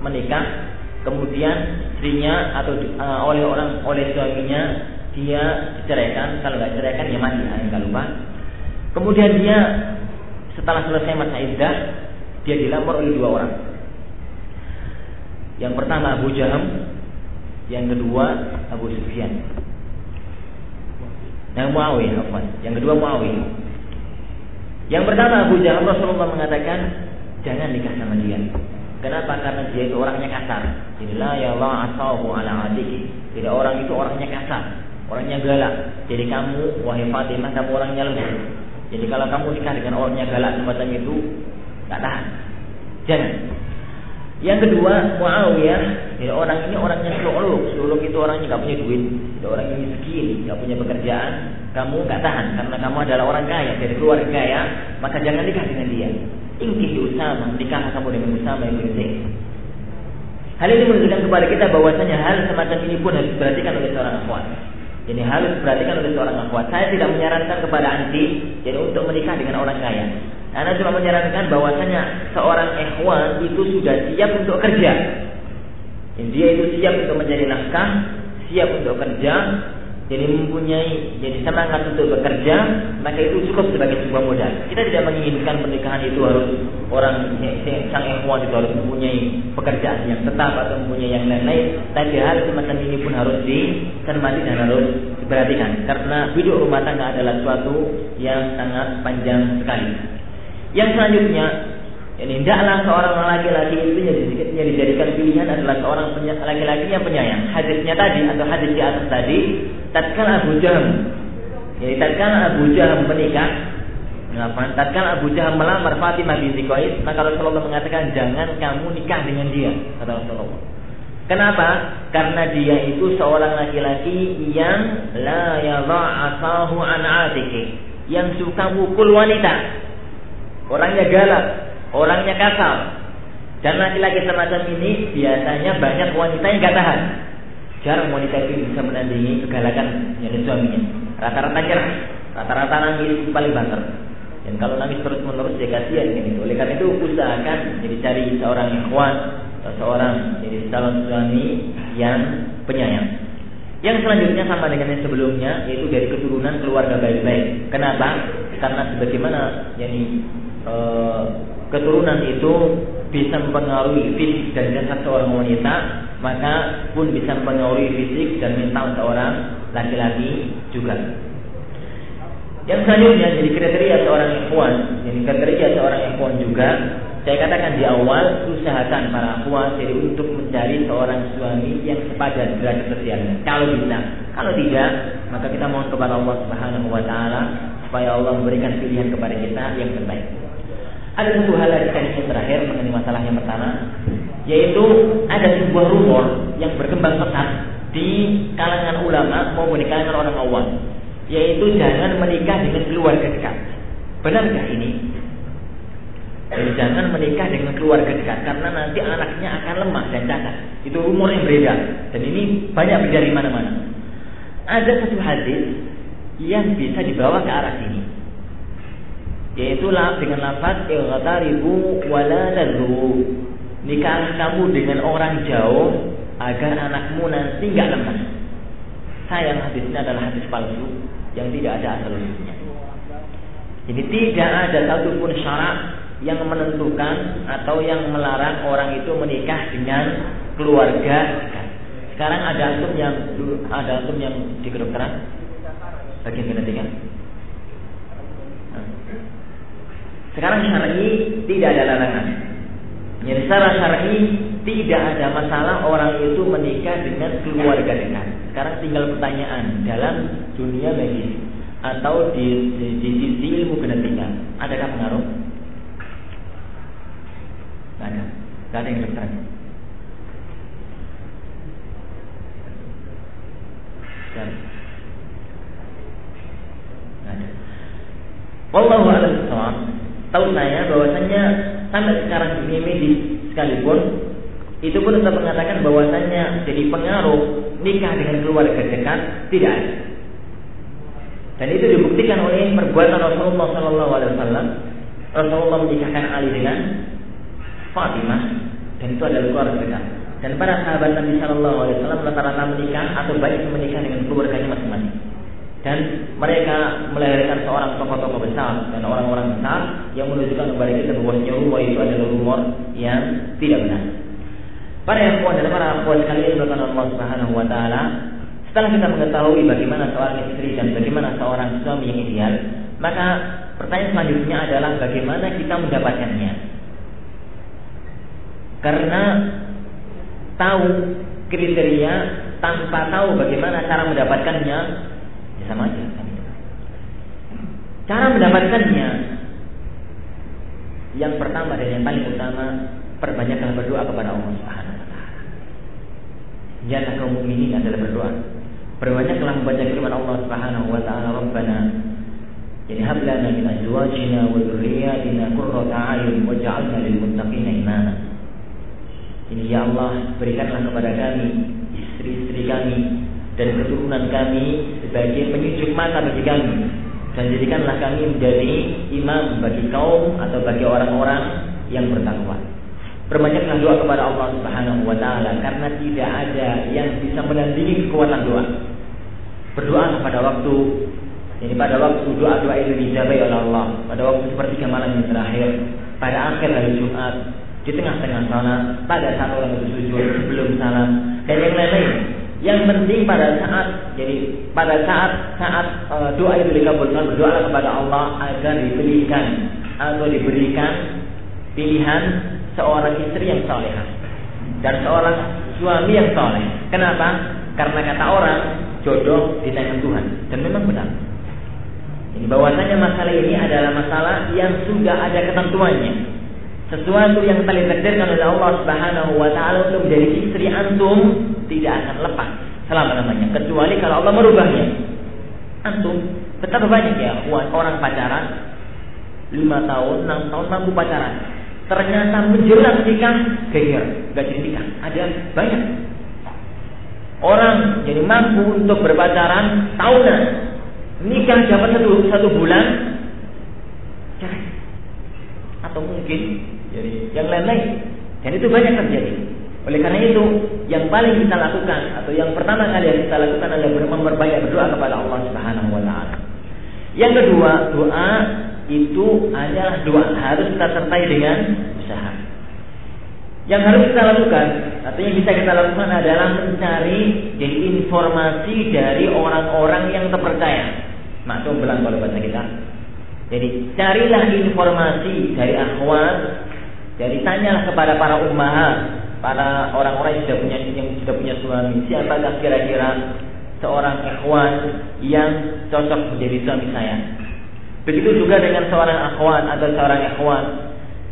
menikah, kemudian istrinya atau uh, oleh orang oleh suaminya dia diceraikan, kalau nggak diceraikan ya mati, nggak lupa. Kemudian dia setelah selesai masa iddah, dia dilamar oleh dua orang. Yang pertama Abu Jahm, yang kedua Abu Sufyan. Yang Mu'awiyah, yang kedua Mu'awiyah. Yang pertama Abu Jahm, Rasulullah mengatakan jangan nikah sama dia. Kenapa? Karena dia itu orangnya kasar. Inilah ya Allah asahu ala adiki. Jadi orang itu orangnya kasar, orangnya galak. Jadi kamu wahai Fatimah, kamu orangnya lembut. Jadi kalau kamu nikah dengan orangnya galak semacam itu, tak tahan, jangan. Yang kedua Mu'awiyah, ya orang ini orangnya suluk, suluk itu orangnya nggak punya duit, ya orang ini miskin, nggak punya pekerjaan, kamu nggak tahan karena kamu adalah orang kaya dari keluarga kaya, maka jangan nikah dengan dia. Ingkih Usama, nikah kamu dengan Usama ibn Zaid. Hal ini menunjukkan kepada kita bahwasanya hal semacam ini pun harus diperhatikan oleh seorang akhwat. Jadi harus diperhatikan oleh seorang akhwat. Saya tidak menyarankan kepada anti, jadi untuk menikah dengan orang kaya. Anda cuma menyarankan bahwasanya seorang ikhwan itu sudah siap untuk kerja. Dia itu siap untuk mencari nafkah, siap untuk kerja, jadi mempunyai jadi semangat untuk bekerja, maka itu cukup sebagai sebuah modal. Kita tidak menginginkan pernikahan itu harus orang sang ikhwan itu harus mempunyai pekerjaan yang tetap atau mempunyai yang lain-lain. Tapi hal semacam ini pun harus dicermati dan harus diperhatikan, karena hidup rumah tangga adalah suatu yang sangat panjang sekali. Yang selanjutnya, ini hendaklah seorang laki-laki itu yang dijadikan pilihan adalah seorang laki-laki yang penyayang. Hadisnya tadi atau hadis di atas tadi, tatkala Abu Jahm, jadi tatkala Abu Jahm menikah, ngapain? Tatkala Abu Jahm melamar Fatimah binti Khuwaylid, maka Rasulullah mengatakan jangan kamu nikah dengan dia, kata Rasulullah. Kenapa? Karena dia itu seorang laki-laki yang la yadha'asahu an 'atihi, yang suka mukul wanita. Orangnya galak, orangnya kasar. Dan laki-laki semacam ini biasanya banyak wanita yang gak tahan. Jarang wanita itu bisa menandingi kegalakan dari suaminya. Rata-rata nyerah, rata-rata nangis paling banter. Dan kalau nangis terus-menerus ya kasihan gitu. Oleh karena itu usahakan jadi cari seorang ikhwan atau seorang jadi calon suami yang penyayang. Yang selanjutnya sama dengan yang sebelumnya, yaitu dari keturunan keluarga baik-baik. Kenapa? Karena sebagaimana yakni e, keturunan itu bisa mempengaruhi fisik dan jasad seorang wanita, maka pun bisa mempengaruhi fisik dan mental seorang laki-laki juga. Yang selanjutnya jadi kriteria seorang ikhwan, jadi kriteria seorang ikhwan juga. Saya katakan di awal, usahakan para akhwat untuk mencari seorang suami yang sepadan derajat sosialnya. Kalau bisa, kalau tidak, maka kita mohon kepada Allah Subhanahu Wa Taala supaya Allah memberikan pilihan kepada kita yang terbaik. Ada satu hal dari tadi yang terakhir mengenai masalah yang pertama, yaitu ada sebuah rumor yang berkembang pesat di kalangan ulama maupun di kalangan orang awam, yaitu jangan menikah dengan keluarga dekat. Benarkah ini? Jadi jangan menikah dengan keluarga dekat, karena nanti anaknya akan lemah dan cacat. Itu rumor yang beredar, dan ini banyak beredar di mana-mana. Ada satu hadis yang bisa dibawa ke arah sini, yaitu dengan lafaz ightaribu wala tadru. Nikahlah kamu dengan orang jauh agar anakmu nanti nggak lemah. Sayang, hadisnya adalah hadis palsu yang tidak ada asal usulnya. Jadi tidak ada satupun syarat yang menentukan atau yang melarang orang itu menikah dengan keluarga. Sekarang ada antum yang ada antum yang di kedokteran bagian genetika. Sekarang syar'i tidak ada larangan. Jadi secara syar'i tidak ada masalah orang itu menikah dengan keluarga dekat. Sekarang tinggal pertanyaan dalam dunia medis atau di sisi ilmu genetika, adakah pengaruh? Tidak ada, tidak ada yang tertanya. Tidak ada, tidak ada. Wallahu a'lam bishawab. Tahu saya bahwasannya sampai sekarang ini medis sekalipun itu pun tetap mengatakan bahwasannya jadi pengaruh nikah dengan keluarga dekat tidak ada. Dan itu dibuktikan oleh perbuatan Rasulullah Sallallahu Alaihi Wasallam. Rasulullah menikahkan Ali dengan Fatimah, dan itu adalah keluarga dekat. Dan para sahabat Nabi Shallallahu Alaihi Wasallam rata-rata menikah atau banyak menikah dengan keluarganya masing-masing. Dan mereka melahirkan seorang tokoh-tokoh besar dan orang-orang besar yang menunjukkan kepada kita bahwasanya rumor itu adalah rumor yang tidak benar. Para ikhwan dan para akhwat sekalian berkat Allah Subhanahu Wa Taala, setelah kita mengetahui bagaimana seorang istri dan bagaimana seorang suami yang ideal, maka pertanyaan selanjutnya adalah bagaimana kita mendapatkannya. Karena tahu kriteria tanpa tahu bagaimana cara mendapatkannya ya sama aja. Cara mendapatkannya yang pertama dan yang paling utama, perbanyaklah berdoa kepada Allah Subhanahu wa taala. Jangan kaum mukminin adalah berdoa. Perbanyaklah membaca firman Allah Subhanahu wa taala, Rabbana yani hab lana min azwajina wa dhurriyyatina qurrata a'yun waj'alna lil muttaqina imama. Ini ya Allah, berikanlah kepada kami, istri-istri kami dan keturunan kami sebagai penyucuk mata bagi kami, dan jadikanlah kami menjadi imam bagi kaum atau bagi orang-orang yang bertakwa. Perbanyaklah doa kepada Allah Subhanahu wa taala, karena tidak ada yang bisa menandingi kekuatan doa. Berdoa pada waktu, jadi pada waktu doa-doa itu dijabai oleh Allah, pada waktu sepertiga malam yang terakhir, pada akhir hari Jumat, di tengah-tengah salat, pada saat orang itu sujud sebelum salam, dan yang lain-lain. Yang penting pada saat, jadi pada saat saat e, doa itu dikabulkan, berdoa kepada Allah agar diberikan atau diberikan pilihan seorang istri yang salehah dan seorang suami yang saleh. Kenapa? Karena kata orang jodoh di tangan Tuhan, dan memang benar. Jadi bahwasanya masalah ini adalah masalah yang sudah ada ketentuannya. Sesuatu yang telah ditakdirkan oleh Allah Subhanahu wa taala untuk menjadi istri antum tidak akan lepas selama-lamanya, kecuali kalau Allah merubahnya. Antum betapa banyak ya orang pacaran lima tahun, enam tahun mampu pacaran. ternyata menjelang nikah gairah, gak jadi nikah. Ada banyak orang jadi mampu untuk berpacaran tahunan, nikah dapat satu, satu bulan cerai, atau mungkin jadi yang lain-lain. Dan itu banyak terjadi. Oleh karena itu, yang paling kita lakukan atau yang pertama kali yang kita lakukan adalah memperbanyak berdoa kepada Allah Subhanahu wa taala. Yang kedua, doa itu adalah doa harus kita sertai dengan usaha. Yang harus kita lakukan atau yang bisa kita lakukan adalah mencari jadi informasi dari orang-orang yang terpercaya. Maksud belang kalau bahasa kita. Jadi carilah informasi dari akhwat, jadi tanyalah kepada para ummahat, para orang-orang yang sudah punya yang sudah punya suami, siapakah kira-kira seorang akhwat yang cocok menjadi suami saya. Begitu juga dengan seorang akhwat atau seorang ikhwan.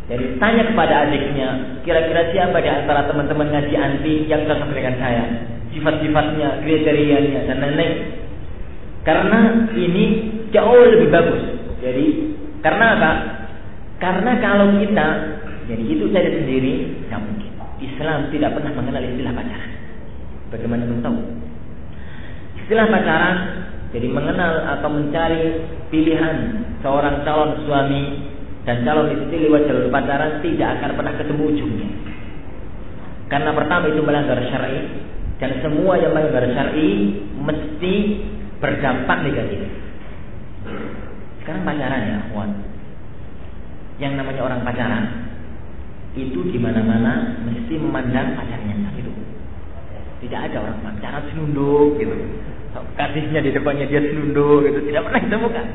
Jadi tanya kepada adiknya, kira-kira siapa di antara teman-teman ngaji anti yang cocok dengan saya, sifat-sifatnya, kriterianya, dan lain-lain. Karena ini jauh lebih bagus. Jadi karena apa? Karena kalau kita jadi itu saja sendiri nggak mungkin. Islam tidak pernah mengenal istilah pacaran. Bagaimana kamu tahu? Istilah pacaran jadi mengenal atau mencari pilihan seorang calon suami dan calon istri lewat jalur pacaran tidak akan pernah ketemu ujungnya. Karena pertama itu melanggar syar'i, dan semua yang melanggar syar'i mesti berdampak negatif. Sekarang pacaran ya, Wan. Yang namanya orang pacaran itu di mana-mana mesti memandang pacarnya gitu. Tidak ada orang pacaran selunduk gitu. Kadisnya di depannya dia selunduk gitu, tidak pernah ditemukan.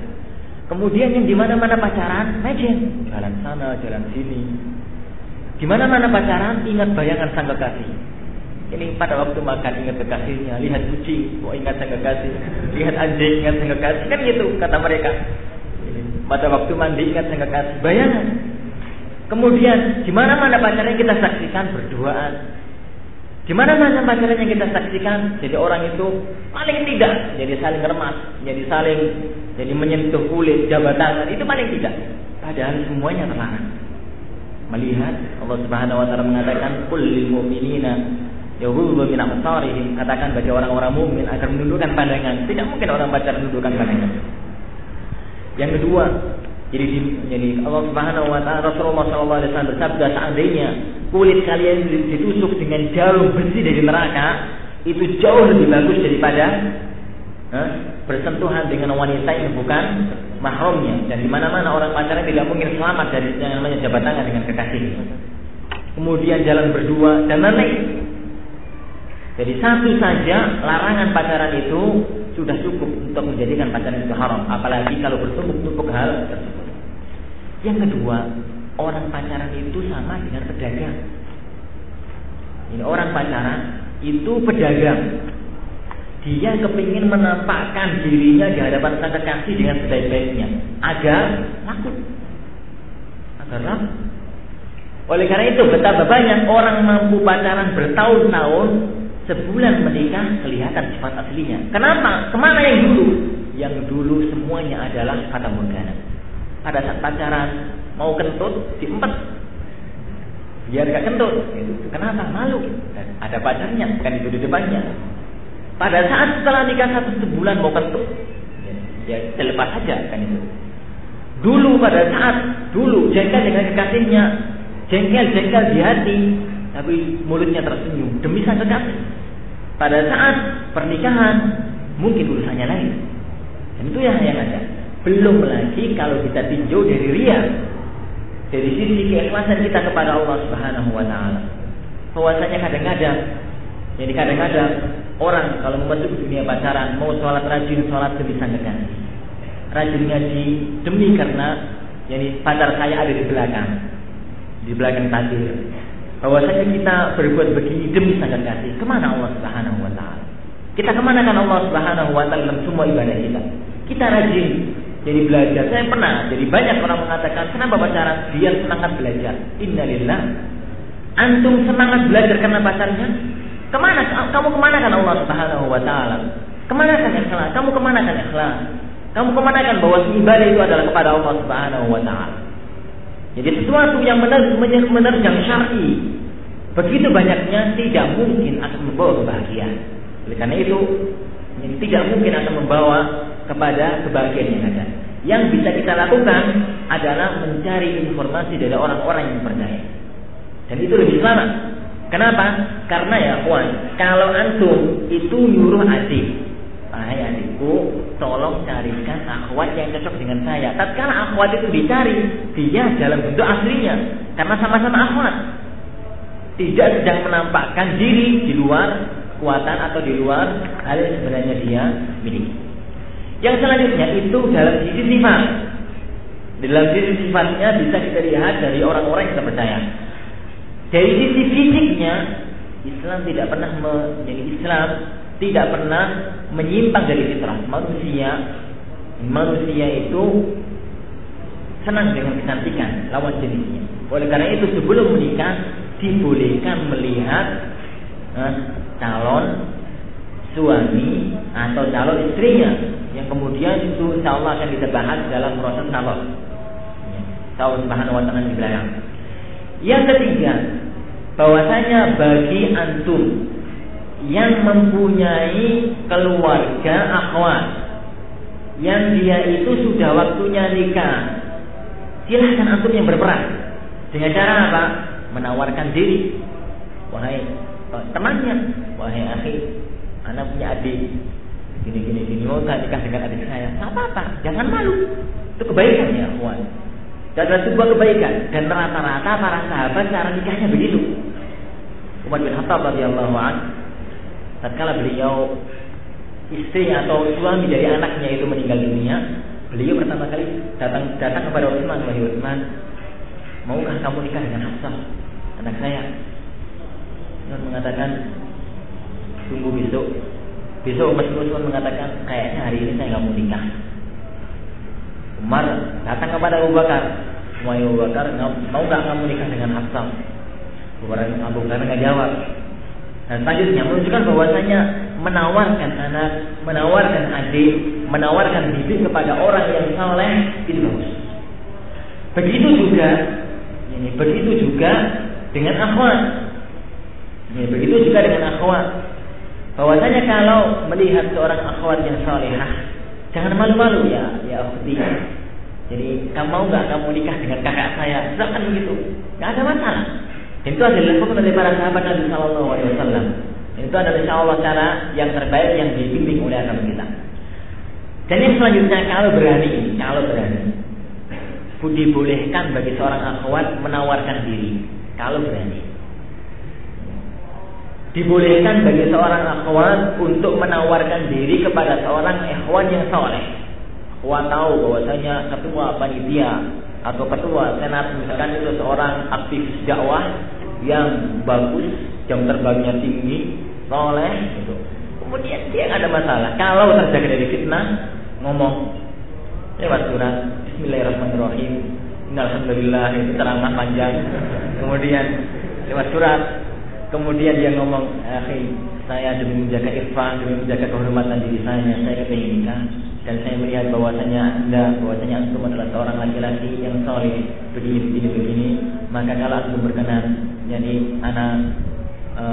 Kemudian yang di mana-mana pacaran, imagine jalan sana, jalan sini. Di mana-mana pacaran ingat bayangan sang kekasih. Ini pada waktu makan ingat kekasihnya, lihat kucing, oh ingat sang kekasih, lihat anjing ingat sang kekasih, kan gitu kata mereka. Pada waktu mandi ingat sang kekasih, bayangan. Kemudian di mana-mana pacaran yang kita saksikan berduaan. Di mana-mana pacaran yang kita saksikan, jadi orang itu paling tidak jadi saling remas, jadi saling jadi menyentuh kulit, jabat tangan, itu paling tidak. Padahal semuanya terlarang. Melihat Allah Subhanahu wa taala mengatakan qul lil mu'minina yaghuddu min absarihim, katakan bagi orang-orang mukmin agar menundukkan pandangan. Tidak mungkin orang pacaran menundukkan pandangan. Yang kedua, jadi jadi Allah Subhanahu wa taala Rasulullah sallallahu alaihi wasallam bersabda, seandainya kulit kalian ditusuk dengan jarum besi dari neraka, itu jauh lebih bagus daripada eh, bersentuhan dengan wanita yang bukan mahramnya. Dan di mana-mana orang pacaran tidak mungkin selamat dari yang namanya jabat tangan dengan kekasih. Kemudian jalan berdua dan lain-lain. Jadi satu saja larangan pacaran itu sudah cukup untuk menjadikan pacaran itu haram, apalagi kalau bertumpuk-tumpuk hal tersebut. Yang kedua, orang pacaran itu sama dengan pedagang. Ini orang pacaran itu pedagang. Dia kepingin menampakkan dirinya di hadapan sang kekasih dengan sebaik-baiknya agar laku, agar laku. Oleh karena itu betapa banyak orang mampu pacaran bertahun-tahun, sebulan menikah kelihatan sifat aslinya. Kenapa? Kemana yang dulu? Yang dulu semuanya adalah fata morgana. Pada saat pacaran mau kentut diempet biar gak kentut gitu. Kenapa? Malu. Dan ada pacarnya, bukan itu di depannya. Pada saat setelah nikah satu sebulan mau kentut ya selepas saja kan itu. Dulu pada saat dulu jengkel dengan kekasihnya, jengkel-jengkel di hati, tapi mulutnya tersenyum demi sang kekasih. Pada saat pernikahan mungkin urusannya lain. Dan itu yang yang ada. Belum lagi kalau kita tinjau dari riya, dari sisi keikhlasan kita kepada Allah Subhanahu wa taala. Bahwasanya kadang-kadang, jadi kadang-kadang orang kalau memasuki dunia pacaran mau sholat rajin, sholat demi sang kekasih, rajin ngaji demi karena jadi pacar saya ada di belakang, di belakang tadi. Bahwasanya kita berbuat begini demi sang kekasih. Kemana Allah Subhanahu wa taala? Kita kemanakan Allah Subhanahu wa taala dalam semua ibadah kita? Kita rajin jadi belajar. Saya pernah jadi banyak orang mengatakan, kenapa pacaran? Biar semangat belajar. Innalillah. Antum semangat belajar karena pacarnya? Kemana? Kamu kemanakan Allah Subhanahu wa taala? Kemanakan ikhlas? Kamu kemanakan ikhlas? Kamu kemanakan bahwa ibadah itu adalah kepada Allah Subhanahu wa taala? Jadi sesuatu yang menerjang syar'i begitu banyaknya tidak mungkin akan membawa kebahagiaan. Oleh karena itu tidak mungkin akan membawa kepada kebahagiaan yang ada. Yang bisa kita lakukan adalah mencari informasi dari orang-orang yang percaya. Dan itu lebih selamat. Kenapa? Karena ya kawan, kalau antum itu nyuruh adik, "Hai adikku, tolong carikan akhwat yang cocok dengan saya." Tatkala akhwat itu dicari, dia dalam bentuk aslinya, karena sama-sama akhwat, tidak sedang menampakkan diri di luar kekuatan atau di luar hal yang sebenarnya dia miliki. Yang selanjutnya itu dalam sisi sifat. Dalam sisi sifatnya bisa kita lihat dari orang-orang yang kita percaya. Dari sisi fisiknya, Islam tidak pernah menjadi Islam tidak pernah menyimpang dari fitrah manusia. Manusia itu senang dengan kecantikan lawan jenisnya. Oleh karena itu sebelum menikah dibolehkan melihat eh, calon suami atau calon istrinya, yang kemudian itu insya Allah akan kita bahas dalam proses calon. Calon bahan watangan di belakang. Yang ketiga, bahwasanya bagi antum yang mempunyai keluarga akhwat yang dia itu sudah waktunya nikah, silahkan antum yang berperan. Dengan cara apa? Menawarkan diri. Wahai temannya, wahai akhi, anak punya adik gini-gini gini, mau gak nikah dengan adik saya? Gak apa-apa, jangan malu. Itu kebaikan ya akhwat. Dan ada sebuah kebaikan. Dan rata-rata para sahabat cara nikahnya begitu. Umar bin Khattab radhiyallahu anhu, tatkala beliau istri atau suami dari anaknya itu meninggal dunia, beliau pertama kali datang datang kepada Utsman, "Wahai Utsman, maukah kamu nikah dengan Hafsah, anak saya?" Utsman mengatakan, "Tunggu besok." Besok Utsman mengatakan, "Kayaknya hari ini saya nggak mau nikah." Umar datang kepada Abu Bakar, "Wahai Abu Bakar, mau nggak kamu nikah dengan Hafsah?" Abu Bakar nggak jawab. Dan selanjutnya menunjukkan bahwasanya menawarkan anak, menawarkan adik, menawarkan bibi kepada orang yang saleh itu bagus. Begitu juga, ini begitu juga dengan akhwat. Ini begitu juga dengan akhwat. Bahwasanya kalau melihat seorang akhwat yang salehah, jangan malu-malu ya, ya akhwati. Jadi kamu mau nggak kamu nikah dengan kakak saya? Silakan begitu, nggak ada masalah. Itu adalah hukum dari para sahabat Nabi Sallallahu Alaihi Wasallam. Itu adalah insya Allah cara yang terbaik yang dibimbing oleh agama kita. Dan yang selanjutnya, kalau berani, kalau berani, dibolehkan bagi seorang akhwat menawarkan diri. Kalau berani, dibolehkan bagi seorang akhwat untuk menawarkan diri kepada seorang ikhwan yang soleh. Akhwat tahu bahwasanya ketua panitia atau ketua senat misalkan itu seorang aktivis dakwah yang bagus, jam terbangnya tinggi, soleh gitu. Kemudian dia ada masalah, kalau terjaga dari fitnah, ngomong lewat surat Bismillahirrahmanirrahim, Alhamdulillah, itu ceramah panjang, kemudian lewat surat, kemudian dia ngomong, "Akhi, saya demi menjaga irfan, demi menjaga kehormatan diri saya, saya ingin nikah. Dan saya melihat bahwasanya anda, bahwasanya antum adalah seorang laki-laki yang soleh, begini-begini-begini. Maka kalau antum berkenan, jadi anak e,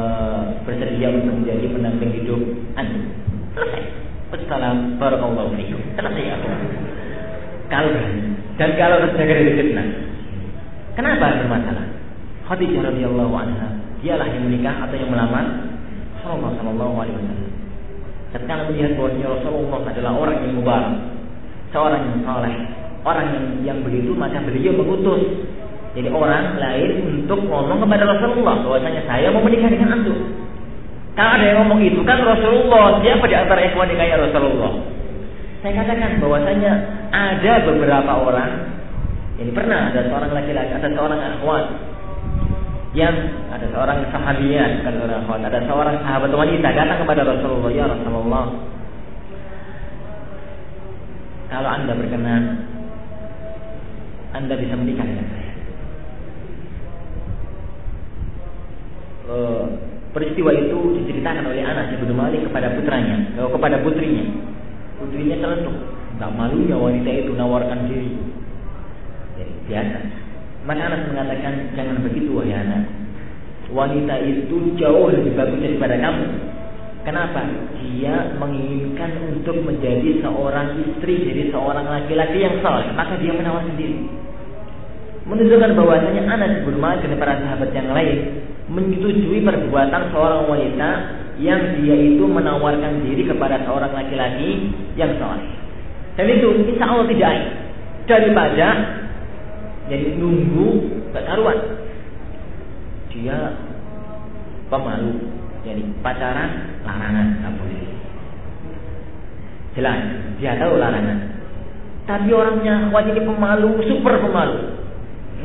bersedia untuk menjadi pendamping hidup antum." Selesai. Wassalam, barakallahu fiikum. Selesai ya. Kalau berani dan kalau terjaga dari fitnah. Kenapa bermasalah? Khadijah radhiyallahu anha, dialah yang menikah atau yang melamar Rasulullah sallallahu alaihi wasallam. Ketika melihat bahwa Rasulullah adalah orang yang mubarak, seorang yang saleh, orang yang, yang begitu, maka beliau mengutus jadi orang lain untuk ngomong kepada Rasulullah bahwasanya saya mau menikah dengan antum. Kalau ada yang ngomong itu kan Rasulullah, siapa di antara ikhwan nikahnya Rasulullah? Saya katakan bahwasanya ada beberapa orang, ini pernah ada seorang laki-laki, ada seorang akhwat yang ada seorang sahabian, ada seorang sahabat wanita datang kepada Rasulullah, "Ya Rasulullah, kalau anda berkenan, anda bisa menikah dengan saya. E, peristiwa itu diceritakan oleh anak Jabir bin Malik kepada putranya, kepada putrinya. Putrinya terlentuk, tak malunya wanita itu nawarkan diri. Jadi biasa. Maka Anas mengatakan, jangan begitu wahai anak. Wanita itu jauh lebih bagus daripada kamu. Kenapa? Dia menginginkan untuk menjadi seorang istri, jadi seorang laki-laki yang saleh. Maka dia menawar sendiri. Menunjukkan bahwasanya Anas bin Malik dan para sahabat yang lain menyetujui perbuatan seorang wanita yang dia itu menawarkan diri kepada seorang laki-laki yang saleh. Dan itu insya Allah tidak aib, daripada jadi nunggu kekaruan. Dia pemalu, jadi pacaran larangan apa ini? Jelas dia tahu larangan. Tapi orangnya wajib pemalu, super pemalu.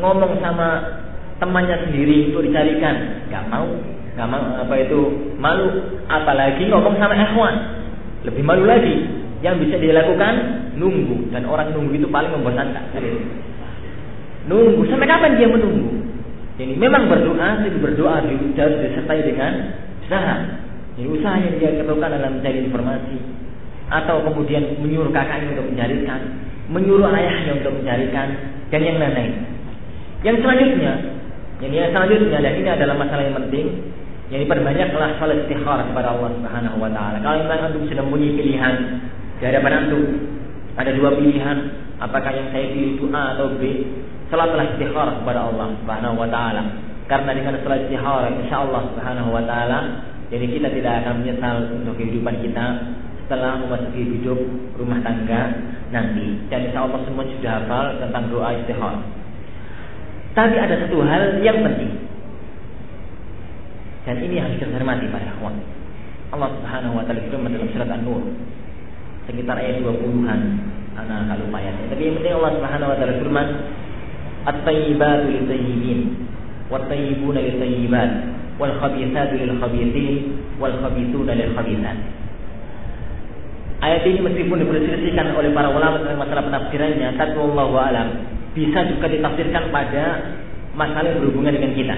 Ngomong sama temannya sendiri itu dicarikan, nggak mau, nggak mau apa itu malu, apalagi ngomong sama ikhwan, lebih malu lagi. Yang bisa dilakukan nunggu, dan orang nunggu itu paling membosankan. Nunggu sampai kapan dia menunggu? Jadi memang berdoa, tapi berdoa harus disertai dengan usaha. Jadi usaha yang dia lakukan dalam mencari informasi, atau kemudian menyuruh kakaknya untuk mencarikan, menyuruh ayahnya untuk mencarikan, dan yang lain-lain. Yang selanjutnya, yang selanjutnya, dan ini adalah masalah yang penting, yaitu perbanyaklah salat istikharah kepada Allah Subhanahu wa taala. Kalau antum sedang punya pilihan, di hadapan antum ada dua pilihan, apakah yang saya pilih itu A atau B? Salatlah istikharah kepada Allah Subhanahu wa taala. Karena dengan salat istikharah insyaallah Subhanahu wa taala, jadi kita tidak akan menyesal untuk kehidupan kita setelah memasuki hidup rumah tangga nanti. Dan insyaallah semua sudah hafal tentang doa istikharah. Tapi ada satu hal yang penting, dan ini harus dihormati para ikhwan. Allah Subhanahu wa taala berfirman dalam surat An-Nur sekitar ayat dua puluhan, ana kalau lupa ayatnya. Tapi yang penting Allah Subhanahu wa taala berfirman, "At-thayyibatu lit-thayyibin, wat-thayyibuna lit-thayyibat, wal-khabithatu lil-khabithin, wal-khabithuna lil-khabithat." Ayat ini meskipun diperselisihkan oleh para ulama tentang masalah penafsirannya, tapi wallahu a'lam, bisa juga ditafsirkan pada masalah yang berhubungan dengan kita.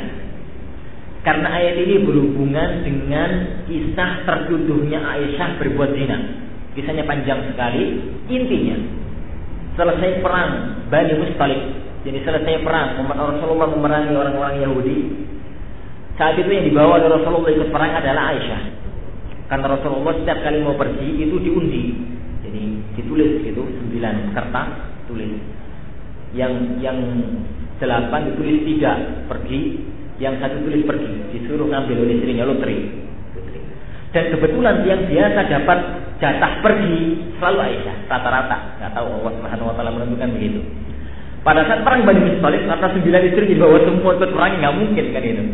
Karena ayat ini berhubungan dengan kisah tertuduhnya Aisyah berbuat zina. Kisahnya panjang sekali. Intinya, selesai perang Bani Mustalik, jadi selesai perang Rasulullah memerangi orang-orang Yahudi. Saat itu yang dibawa oleh Rasulullah ikut perang adalah Aisyah. Karena Rasulullah setiap kali mau pergi itu diundi, jadi ditulis gitu, sembilan kertas tulis. Yang yang delapan ditulis tiga pergi, yang satu tulis pergi, disuruh ngambil oleh istrinya lotre. Dan kebetulan yang biasa dapat jatah pergi selalu Aisyah, rata-rata. Nggak tahu Allah Subhanahu wa taala menentukan begitu. Pada saat perang Bani Mustalik, rata sembilan istri dibawa semua ikut perang, nggak mungkin kan itu.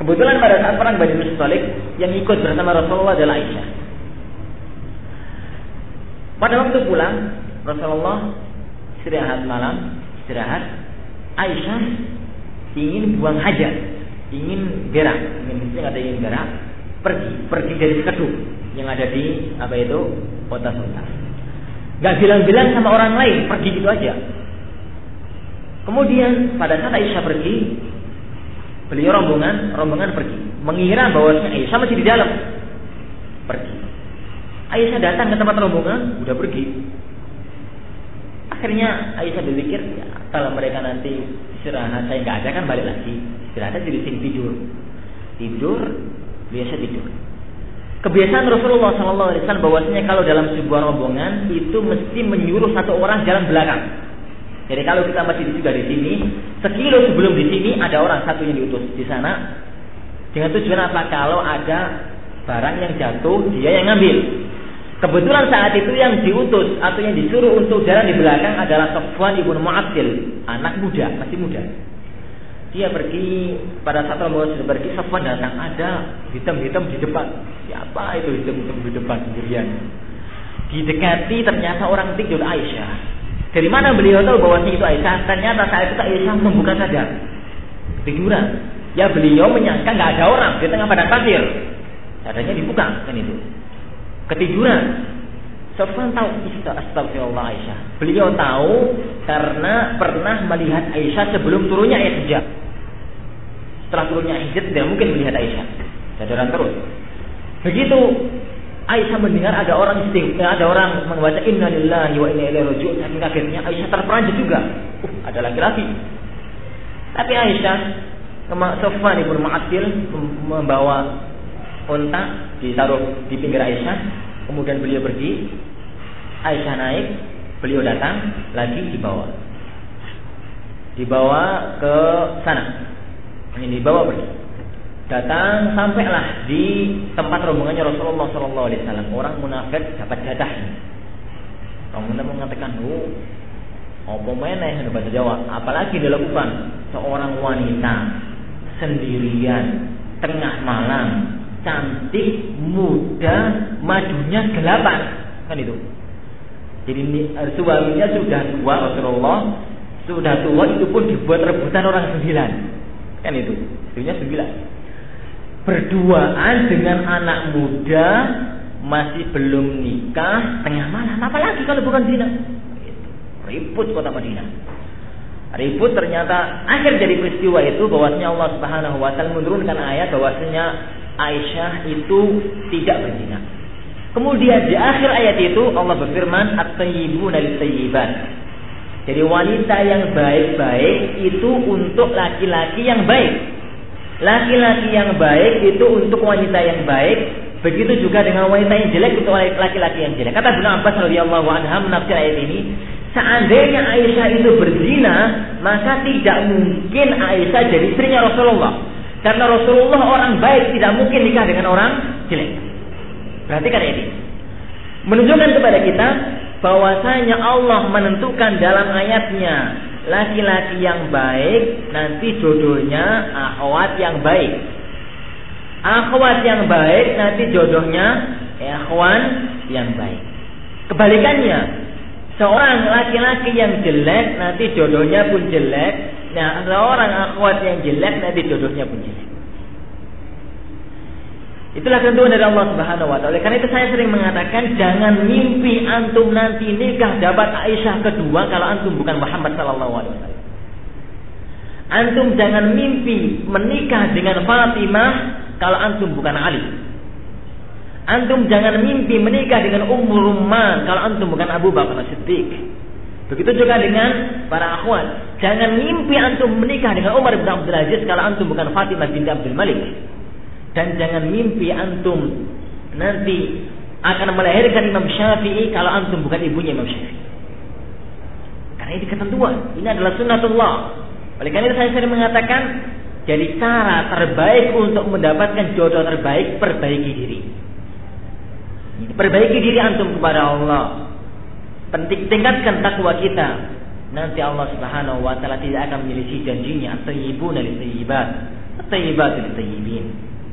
Kebetulan pada saat perang Bani Mustalik yang ikut bersama Rasulullah adalah Aisyah. Pada waktu pulang Rasulullah istirahat malam, istirahat, Aisyah ingin buang hajat, ingin berak, ingin tidak ada ingin berak, pergi, pergi dari sekeduk yang ada di apa itu kota-kota. Gak bilang-bilang sama orang lain, pergi gitu aja. Kemudian pada saat Aisyah pergi, beliau rombongan, rombongan pergi, mengira bahwa Aisyah masih di dalam, pergi. Aisyah datang ke tempat rombongan, udah pergi. Akhirnya Aisyah berpikir, ya, kalau mereka nanti istirahat saya nggak ada kan balik lagi. Istirahat jadi sini tidur, tidur biasa tidur. Kebiasaan Rasulullah Sallallahu Alaihi Wasallam bahwasanya kalau dalam sebuah rombongan itu mesti menyuruh satu orang jalan belakang. Jadi kalau kita masih juga di sini, sekilo sebelum di sini ada orang satu yang diutus di sana. Dengan tujuan apa? Kalau ada barang yang jatuh dia yang ngambil. Kebetulan saat itu yang diutus atau yang disuruh untuk jalan di belakang adalah Sofwan Ibnu Mu'adzil, anak muda, masih muda. Dia pergi pada saat rombongan sudah pergi, Sofwan datang, ada hitam-hitam di depan. Siapa itu hitam-hitam di depan sendirian? Didekati ternyata orang tidur Aisyah. Dari mana beliau tahu bahwa itu Aisyah? Ternyata saat itu Aisyah membuka sadar, tiduran. Ya beliau menyangka nggak ada orang di tengah padang pasir. Sadarnya dibuka kan itu. Ketiduran. Sofwan tahu astagfirullah Aisyah. Beliau tahu karena pernah melihat Aisyah sebelum turunnya ayat hijab. Setelah turunnya ayat hijab tidak mungkin melihat Aisyah. Sadaran terus. Begitu Aisyah mendengar ada orang istighfar, ada orang membaca inna lillahi wa inna ilaihi raji'un, kagetnya Aisyah terperanjat juga. Uh, ada laki-laki. Tapi Aisyah sama Sofwan Ibnu Mu'adzil membawa unta ditaruh di pinggir Aisyah, kemudian beliau pergi, Aisyah naik, beliau datang lagi dibawa, dibawa ke sana, ini dibawa pergi, datang sampailah di tempat rombongannya Rasulullah shallallahu alaihi wasallam. Orang munafik dapat jatah. Orang munafik mengatakan, oh, apa meneh bahasa Jawa, apalagi dilakukan seorang wanita sendirian, tengah malam, cantik, muda, majunya gelapan, kan itu. Jadi suaminya sudah tua, Rasulullah sudah tua, itu pun dibuat rebutan orang sembilan, kan itu, istrinya sembilan, berduaan dengan anak muda, masih belum nikah, tengah malam, apalagi kalau bukan zina. Ribut kota Madinah, ribut. Ternyata akhir dari peristiwa itu bahwasanya Allah Subhanahu wa taala menurunkan ayat bahwasanya Aisyah itu tidak berzina. Kemudian di akhir ayat itu Allah berfirman, at-thayyibuna lit-thayyibat. Jadi wanita yang baik-baik itu untuk laki-laki yang baik. Laki-laki yang baik itu untuk wanita yang baik. Begitu juga dengan wanita yang jelek untuk laki-laki yang jelek. Kata Ibnu Abbas radhiyallahu anhu menafsir ayat ini, seandainya Aisyah itu berzina, maka tidak mungkin Aisyah jadi istrinya Rasulullah. Karena Rasulullah orang baik, tidak mungkin nikah dengan orang jelek. Perhatikan ini, menunjukkan kepada kita bahwasanya Allah menentukan dalam ayatnya, laki-laki yang baik nanti jodohnya akhwat yang baik, akhwat yang baik nanti jodohnya ikhwan yang baik. Kebalikannya, seorang laki-laki yang jelek nanti jodohnya pun jelek. Nah, seorang akhwat yang jelek nanti jodohnya pun jelek. Itulah ketentuan dari Allah Subhanahu wa taala. Karena itu saya sering mengatakan, jangan mimpi antum nanti nikah dapat Aisyah kedua kalau antum bukan Muhammad sallallahu alaihi wasallam. Antum jangan mimpi menikah dengan Fatimah kalau antum bukan Ali. Antum jangan mimpi menikah dengan Ummu Rumman kalau antum bukan Abu Bakar Siddiq. Begitu juga dengan para akhwat. Jangan mimpi antum menikah dengan Umar bin Abdul Aziz kalau antum bukan Fatimah binti Abdul Malik. Dan jangan mimpi antum nanti akan melahirkan Imam Syafi'i kalau antum bukan ibunya Imam Syafi'i. Karena ini ketentuan, ini adalah sunnatullah. Oleh karena itu saya sering mengatakan, jadi cara terbaik untuk mendapatkan jodoh terbaik, perbaiki diri. Perbaiki diri antum kepada Allah, penting tingkatkan takwa kita. Nanti Allah Subhanahu wa taala tidak akan menyelisihi janjinya, at-thayyibuna lit-thayyibat, at-thayyibatu lit-thayyibin.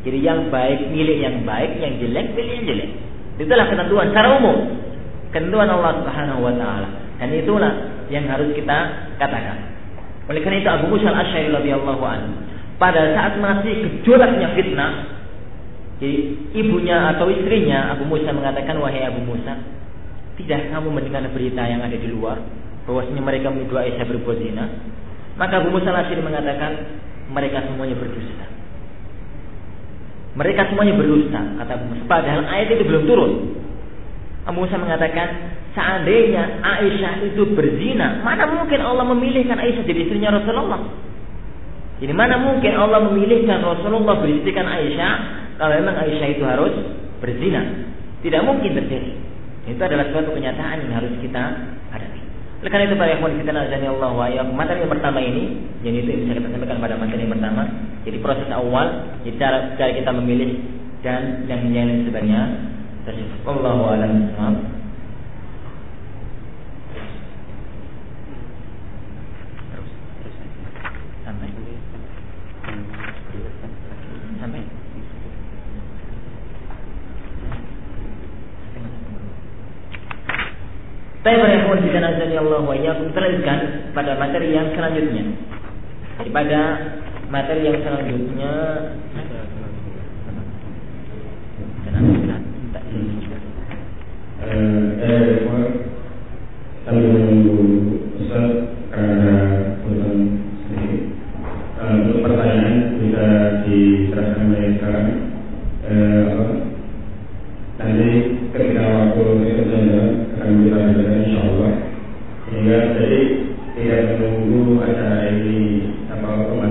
Jadi yang baik milik yang baik, yang jelek milik yang jelek. Itulah ketentuan secara umum, ketentuan Allah Subhanahu wa taala. Dan itulah yang harus kita katakan. Oleh karena itu Abu Musa Al-Asy'ari radhiyallahu anhu pada saat masih gejolaknya fitnah, jadi ibunya atau istrinya Abu Musa mengatakan, wahai Abu Musa, tidak kamu mendengar berita yang ada di luar bahwasanya mereka menuduh Aisyah berbuat zina? Maka Abu Musa Al-Asy'ari mengatakan, mereka semuanya berdusta. Mereka semuanya berdusta, kata Abu Musa. Padahal ayat itu belum turun. Abu Musa mengatakan, seandainya Aisyah itu berzina, mana mungkin Allah memilihkan Aisyah jadi istrinya Rasulullah? Jadi mana mungkin Allah memilihkan Rasulullah beristrikan Aisyah? Kalau memang Aisyah itu harus berzina, tidak mungkin terjadi. Itu adalah suatu kenyataan yang harus kita hadapi. Oleh karena itu para ikhwan kita nazarani Allah wa iyyakum, materi yang pertama ini, jadi itu yang bisa kita sampaikan pada materi yang pertama. Jadi proses awal, cara cara kita memilih dan yang lain sebagainya. Wallahu a'lam. Saya berharap dengan azan Allah wa iyyakum teruskan pada materi yang selanjutnya. Daripada materi yang selanjutnya, eh sambil menunggu Ustaz karena bosan sedikit. Untuk pertanyaan bisa diserahkan oleh sekarang. Nanti ketika waktu itu akan kita belajar, insya Allah. Hingga jadi tidak menunggu acara ini. Apa hukum